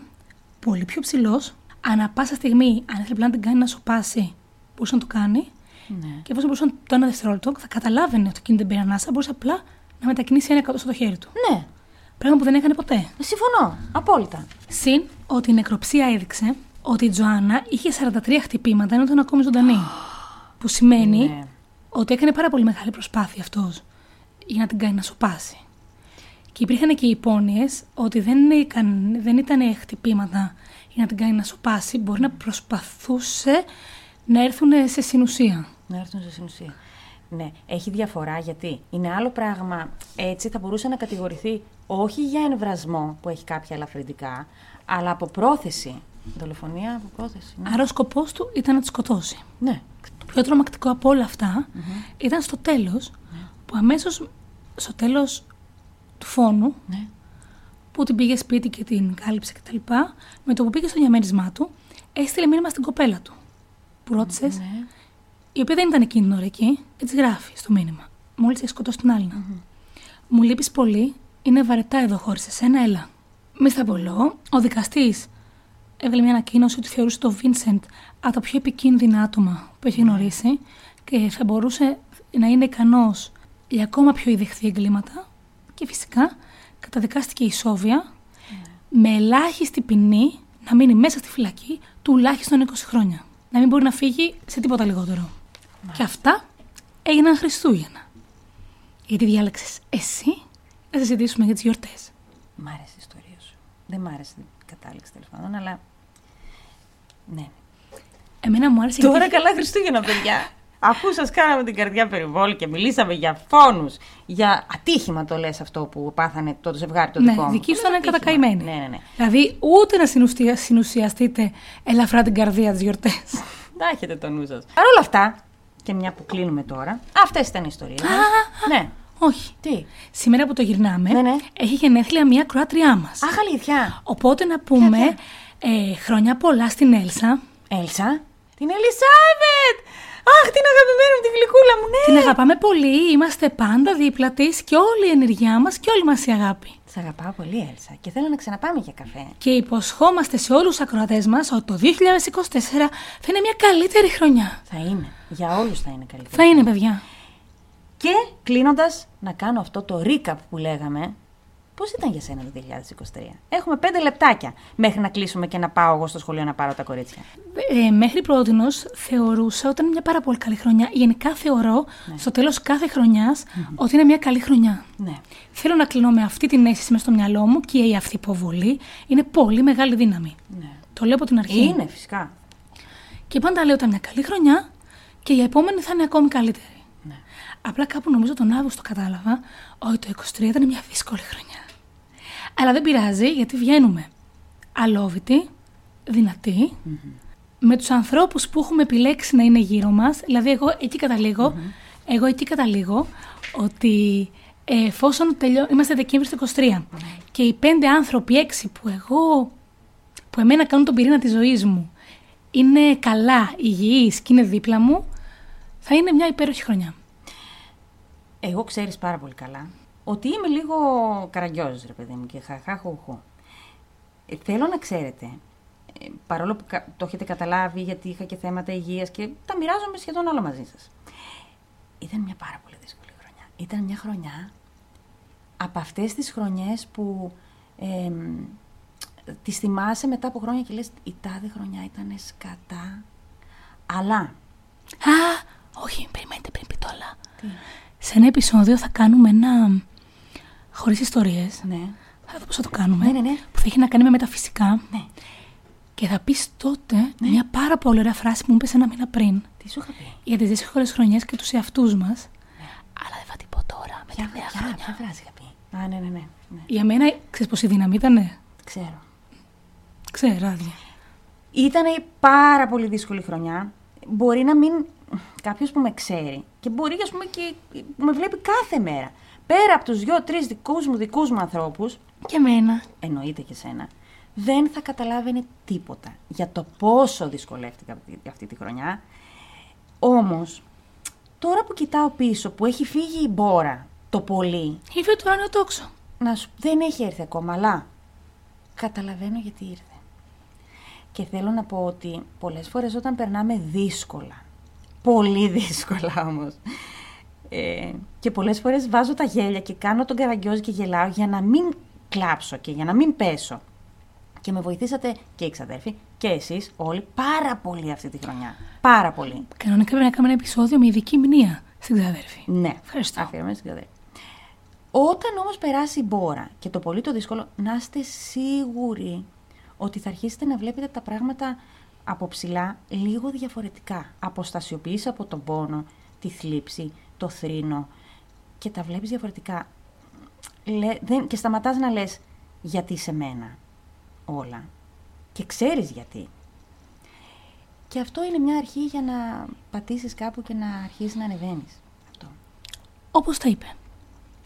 πολύ πιο ψηλός. Ανά πάσα στιγμή, αν ήθελε να την κάνει να σοπάσει, μπορούσε να το κάνει. Ναι. Και εφόσον μπορούσε το ένα δευτερόλεπτο, θα καταλάβαινε ότι εκείνη δεν πήρε ανάσα, μπορούσε απλά να μετακινήσει ένα εκατό στο χέρι του. Ναι. Πράγμα που δεν έκανε ποτέ. Συμφωνώ. Απόλυτα. Συν ότι η νεκροψία έδειξε ότι η Τζοάννα είχε σαράντα τρία χτυπήματα ενώ ήταν ακόμη ζωντανή. Που σημαίνει, ναι, ότι έκανε πάρα πολύ μεγάλη προσπάθεια αυτός για να την κάνει να σοπάσει. Και υπήρχαν και οι υπόνοιες ότι δεν, έκαν, δεν ήταν χτυπήματα για να την κάνει να σοπάσει, μπορεί να προσπαθούσε να έρθουν σε συνουσία. Να έρθουν σε συνουσία. Ναι, έχει διαφορά γιατί είναι άλλο πράγμα. Έτσι θα μπορούσε να κατηγορηθεί όχι για εμβρασμό που έχει κάποια ελαφρυντικά, αλλά από πρόθεση. Δολοφονία από πρόθεση. Ναι. Άρα ο σκοπός του ήταν να τη σκοτώσει. Ναι. Το πιο τρομακτικό από όλα αυτά mm-hmm. ήταν στο τέλος, ναι, που αμέσως στο τέλος του φόνου. Ναι. Που την πήγε σπίτι και την κάλυψε κτλ. Με το που πήγε στο διαμέρισμά του, έστειλε μήνυμα στην κοπέλα του. Που ρώτησε, mm-hmm. η οποία δεν ήταν εκείνη την ώρα εκεί, και τη γράφει στο μήνυμα. Μόλις έχει σκοτώσει την άλλη. Mm-hmm. Μου λείπεις πολύ, είναι βαρετά εδώ χωρίς σε σένα, έλα. Μη στραβολώ, ο δικαστής έβγαλε μια ανακοίνωση ότι θεωρούσε τον Βίνσεντ από τα πιο επικίνδυνα άτομα που έχει γνωρίσει και θα μπορούσε να είναι ικανός για ακόμα πιο ειδεχθή εγκλήματα. Και φυσικά καταδικάστηκε ισόβια, yeah, με ελάχιστη ποινή να μείνει μέσα στη φυλακή τουλάχιστον είκοσι χρόνια. Να μην μπορεί να φύγει σε τίποτα λιγότερο. Yeah. Και αυτά έγιναν Χριστούγεννα. Γιατί διάλεξες εσύ να συζητήσουμε για τις γιορτές. Μ' άρεσε η ιστορία σου. Δεν μ' άρεσε την κατάληξη τέλος πάντων, αλλά. Ναι. Εμένα μου άρεσε. Τώρα γιατί... καλά Χριστούγεννα, παιδιά. Αφού σας κάναμε την καρδιά περιβόλη και μιλήσαμε για φόνους, για ατύχημα το λες αυτό που πάθανε το ζευγάρι το δικό μου. Ναι, δική σου ήταν κατακαημένη. Ναι, ναι, ναι. Δηλαδή ούτε να συνουσια... συνουσιαστείτε ελαφρά την καρδία τις γιορτές. Να έχετε το νου σας. Παρ' όλα αυτά, και μια που κλείνουμε τώρα, αυτές ήταν οι ιστορίες. Ναι. Όχι. Τι. Σήμερα που το γυρνάμε, ναι, ναι, έχει γενέθλια μια κροάτριά μας. Αχ, αλήθεια. Οπότε να πούμε ε, χρόνια πολλά στην Έλσα. Έλσα. Την Ελισάβετ! Αχ, την αγαπημένη μου, την γλυκούλα μου, ναι! Την αγαπάμε πολύ, είμαστε πάντα δίπλα της και όλη η ενεργειά μας και όλη μας η αγάπη. Σ' αγαπάω πολύ, Έλσα, και θέλω να ξαναπάμε για καφέ. Και υποσχόμαστε σε όλους τους ακροατές μας ότι το δύο χιλιάδες είκοσι τέσσερα θα είναι μια καλύτερη χρονιά. Θα είναι. Για όλους θα είναι καλύτερη. Θα είναι, παιδιά. Και κλείνοντας, να κάνω αυτό το recap που λέγαμε. Πώς ήταν για σένα το δύο χιλιάδες είκοσι τρία? Έχουμε πέντε λεπτάκια μέχρι να κλείσουμε και να πάω εγώ στο σχολείο να πάρω τα κορίτσια. Ε, μέχρι πρότινος θεωρούσα ότι ήταν μια πάρα πολύ καλή χρονιά. Γενικά θεωρώ, ναι, στο τέλος κάθε χρονιάς mm-hmm. ότι είναι μια καλή χρονιά. Ναι. Θέλω να κλείνω με αυτή την αίσθηση μέσα στο μυαλό μου και η αυτυποβολή είναι πολύ μεγάλη δύναμη. Ναι. Το λέω από την αρχή. Είναι, φυσικά. Και πάντα λέω ότι ήταν μια καλή χρονιά και η επόμενη θα είναι ακόμη καλύτερη. Ναι. Απλά κάπου νομίζω τον Αύγουστο κατάλαβα ότι το είκοσι τρία ήταν μια δύσκολη χρονιά. Αλλά δεν πειράζει γιατί βγαίνουμε αλόβητοι, δυνατοί, mm-hmm. με τους ανθρώπους που έχουμε επιλέξει να είναι γύρω μας. Δηλαδή εγώ εκεί καταλήγω, mm-hmm. Εγώ εκεί καταλήγω ότι εφόσον τελειώ... είμαστε Δεκέμβρη του είκοσι τρία και οι πέντε άνθρωποι, έξι που εγώ, που εμένα κάνουν τον πυρήνα της ζωής μου, είναι καλά, υγιείς και είναι δίπλα μου, θα είναι μια υπέροχη χρονιά. Εγώ ξέρεις πάρα πολύ καλά ότι είμαι λίγο καραγκιόζης, ρε παιδί μου, και χαχαχουχου. Ε, θέλω να ξέρετε, παρόλο που το έχετε καταλάβει, γιατί είχα και θέματα υγείας και τα μοιράζομαι σχεδόν όλα μαζί σας. Ήταν μια πάρα πολύ δύσκολη χρονιά. Ήταν μια χρονιά από αυτές τις χρονιές που ε, τις θυμάσαι μετά από χρόνια και λες, η τάδε χρονιά ήταν σκατά, αλλά... Α, όχι, περιμένετε πριν πει το αλλά. Σε ένα επεισόδιο θα κάνουμε ένα χωρίς ιστορίες. Ναι. Θα δω πώς θα το κάνουμε. Ναι, ναι, ναι. Που θα έχει να κάνει με μεταφυσικά. Ναι. Και θα πεις τότε ναι. μια πάρα πολύ ωραία φράση που μου είπες ένα μήνα πριν. Τι σου είχα πει? Για τις δύσκολες χρονιές και τους εαυτούς μας. Ναι. Αλλά δεν θα την πω τώρα. Μετά μια χρονιά. Ποια φράση είχα πει? Α, ναι, ναι, ναι. Για μένα, ξέρεις πως η δύναμη ήτανε? Ξέρω. Ξέρω, άδεια. Ήτανε πάρα πολύ δύσκολη χρονιά. Μπορεί να μην. Κάποιος που με ξέρει και μπορεί, ας πούμε, και με βλέπει κάθε μέρα. Πέρα από τους δύο-τρεις δικούς μου, δικούς μου ανθρώπους. Και εμένα. Εννοείται και σένα. Δεν θα καταλάβαινε τίποτα για το πόσο δυσκολεύτηκα αυτή τη χρονιά. Όμως, τώρα που κοιτάω πίσω, που έχει φύγει η μπόρα το πολύ. Ήφε το άνω τόξο. Να σου... Δεν έχει έρθει ακόμα, αλλά καταλαβαίνω γιατί ήρθε. Και θέλω να πω ότι πολλές φορές όταν περνάμε δύσκολα, πολύ δύσκολα όμως, ε, και πολλές φορές βάζω τα γέλια και κάνω τον καραγκιόζη και γελάω για να μην κλάψω και για να μην πέσω. Και με βοηθήσατε και οι ξαδέρφοι και εσείς όλοι πάρα πολύ αυτή τη χρονιά. Πάρα πολύ. Κανονικά πρέπει να κάνουμε ένα επεισόδιο με ειδική μνήμα στην ξαδέρφη. Ναι, ευχαριστώ. Αφιερωμένη στην ξαδέρφη. Όταν όμως περάσει η μπόρα και το πολύ το δύσκολο, να είστε σίγουροι ότι θα αρχίσετε να βλέπετε τα πράγματα από ψηλά λίγο διαφορετικά. Αποστασιοποιείς από τον πόνο, τη θλίψη, το θρήνο και τα βλέπεις διαφορετικά. Λε, δεν, και σταματάς να λες γιατί σε μένα όλα και ξέρεις γιατί. Και αυτό είναι μια αρχή για να πατήσεις κάπου και να αρχίσεις να ανεβαίνεις. Αυτό. Όπως τα είπε.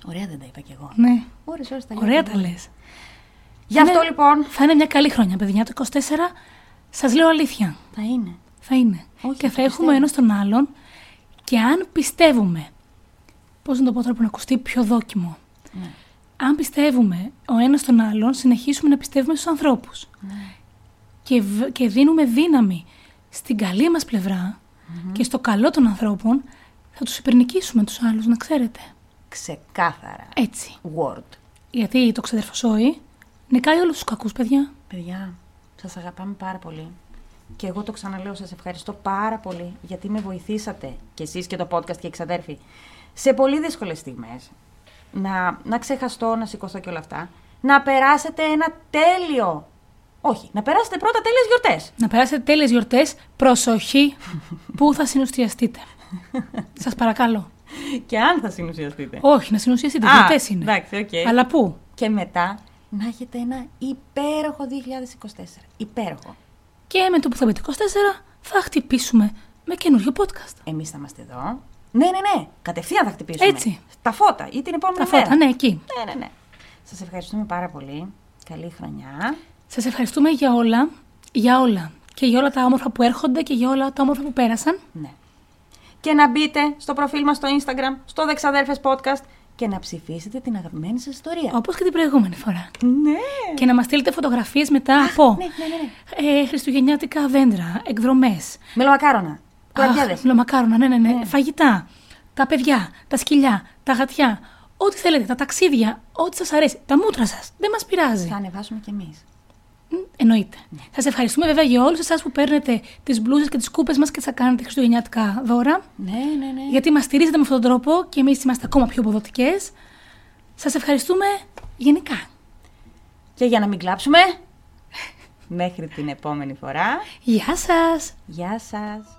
Ωραία δεν τα είπα κι εγώ. Ναι. Ώρες, ώρες τα λέω. Ωραία τα λες. Γι' αυτό είναι, λοιπόν... Θα είναι μια καλή χρονιά, παιδιά, το είκοσι τέσσερα... Σας λέω αλήθεια. Θα είναι. Θα είναι. Όχι, και θα έχουμε ένας τον άλλον. Και αν πιστεύουμε. Πώς να το πω τώρα που να ακουστεί πιο δόκιμο. Ναι. Αν πιστεύουμε ο ένας τον άλλον, συνεχίσουμε να πιστεύουμε στους ανθρώπους. Ναι. Και, και δίνουμε δύναμη στην καλή μας πλευρά mm-hmm. και στο καλό των ανθρώπων, θα τους υπερνικήσουμε τους άλλους, να ξέρετε. Ξεκάθαρα. Έτσι. Word. Γιατί το ξαδερφοσόι νικάει όλους τους κακούς, παιδιά. Παιδιά. Σας αγαπάμε πάρα πολύ και εγώ το ξαναλέω, σας ευχαριστώ πάρα πολύ γιατί με βοηθήσατε και εσείς και το podcast και οι ξαδέρφοι σε πολύ δύσκολες στιγμές να, να ξεχαστώ, να σηκωθώ και όλα αυτά, να περάσετε ένα τέλειο, όχι, να περάσετε πρώτα τέλειες γιορτές. Να περάσετε τέλειες γιορτές, προσοχή που θα συνουσιαστείτε. Σας παρακαλώ. Και αν θα συνουσιαστείτε. Όχι, να συνουσιαστείτε, γιορτές είναι. Εντάξει, okay. Αλλά πού. Και μετά... Να έχετε ένα υπέροχο είκοσι είκοσι τέσσερα. Υπέροχο. Και με το που θα μπείτε είκοσι τέσσερα θα χτυπήσουμε με καινούριο podcast. Εμείς θα είμαστε εδώ. Ναι, ναι, ναι. Κατευθείαν θα χτυπήσουμε. Έτσι. Τα φώτα ή την επόμενη μέρα. Τα φώτα, μέρα. Ναι, εκεί. Ναι, ναι, ναι. Σας ευχαριστούμε πάρα πολύ. Καλή χρονιά. Σας ευχαριστούμε για όλα. Για όλα. Και για όλα τα όμορφα που έρχονται και για όλα τα όμορφα που πέρασαν. Ναι. Και να μπείτε στο προφίλ μας στο Instagram, στο Δεξαδέρφες Podcast. Και να ψηφίσετε την αγαπημένη σας ιστορία. Όπως και την προηγούμενη φορά. Ναι. Και να μας στείλετε φωτογραφίες μετά από ναι, ναι, ναι. Ε, χριστουγεννιάτικα δέντρα, εκδρομές. Μελομακάρονα. Κουραμπιάδες. Μελομακάρονα, ναι, ναι, ναι, ναι. Φαγητά. Τα παιδιά, τα σκυλιά, τα γατιά. Ό,τι θέλετε. Τα ταξίδια. Ό,τι σας αρέσει. Τα μούτρα σας. Δεν μας πειράζει. Θα ανεβάσουμε κι εμείς. Εννοείται. Ναι. Σας ευχαριστούμε βέβαια για όλους εσάς που παίρνετε τις μπλούζες και τις κούπες μας και θα κάνετε χριστουγεννιάτικα δώρα. Ναι, ναι, ναι. Γιατί μας στηρίζετε με αυτόν τον τρόπο και εμείς είμαστε ακόμα πιο αποδοτικές. Σας ευχαριστούμε γενικά. Και για να μην κλάψουμε, μέχρι την επόμενη φορά. Γεια σας. Γεια σας.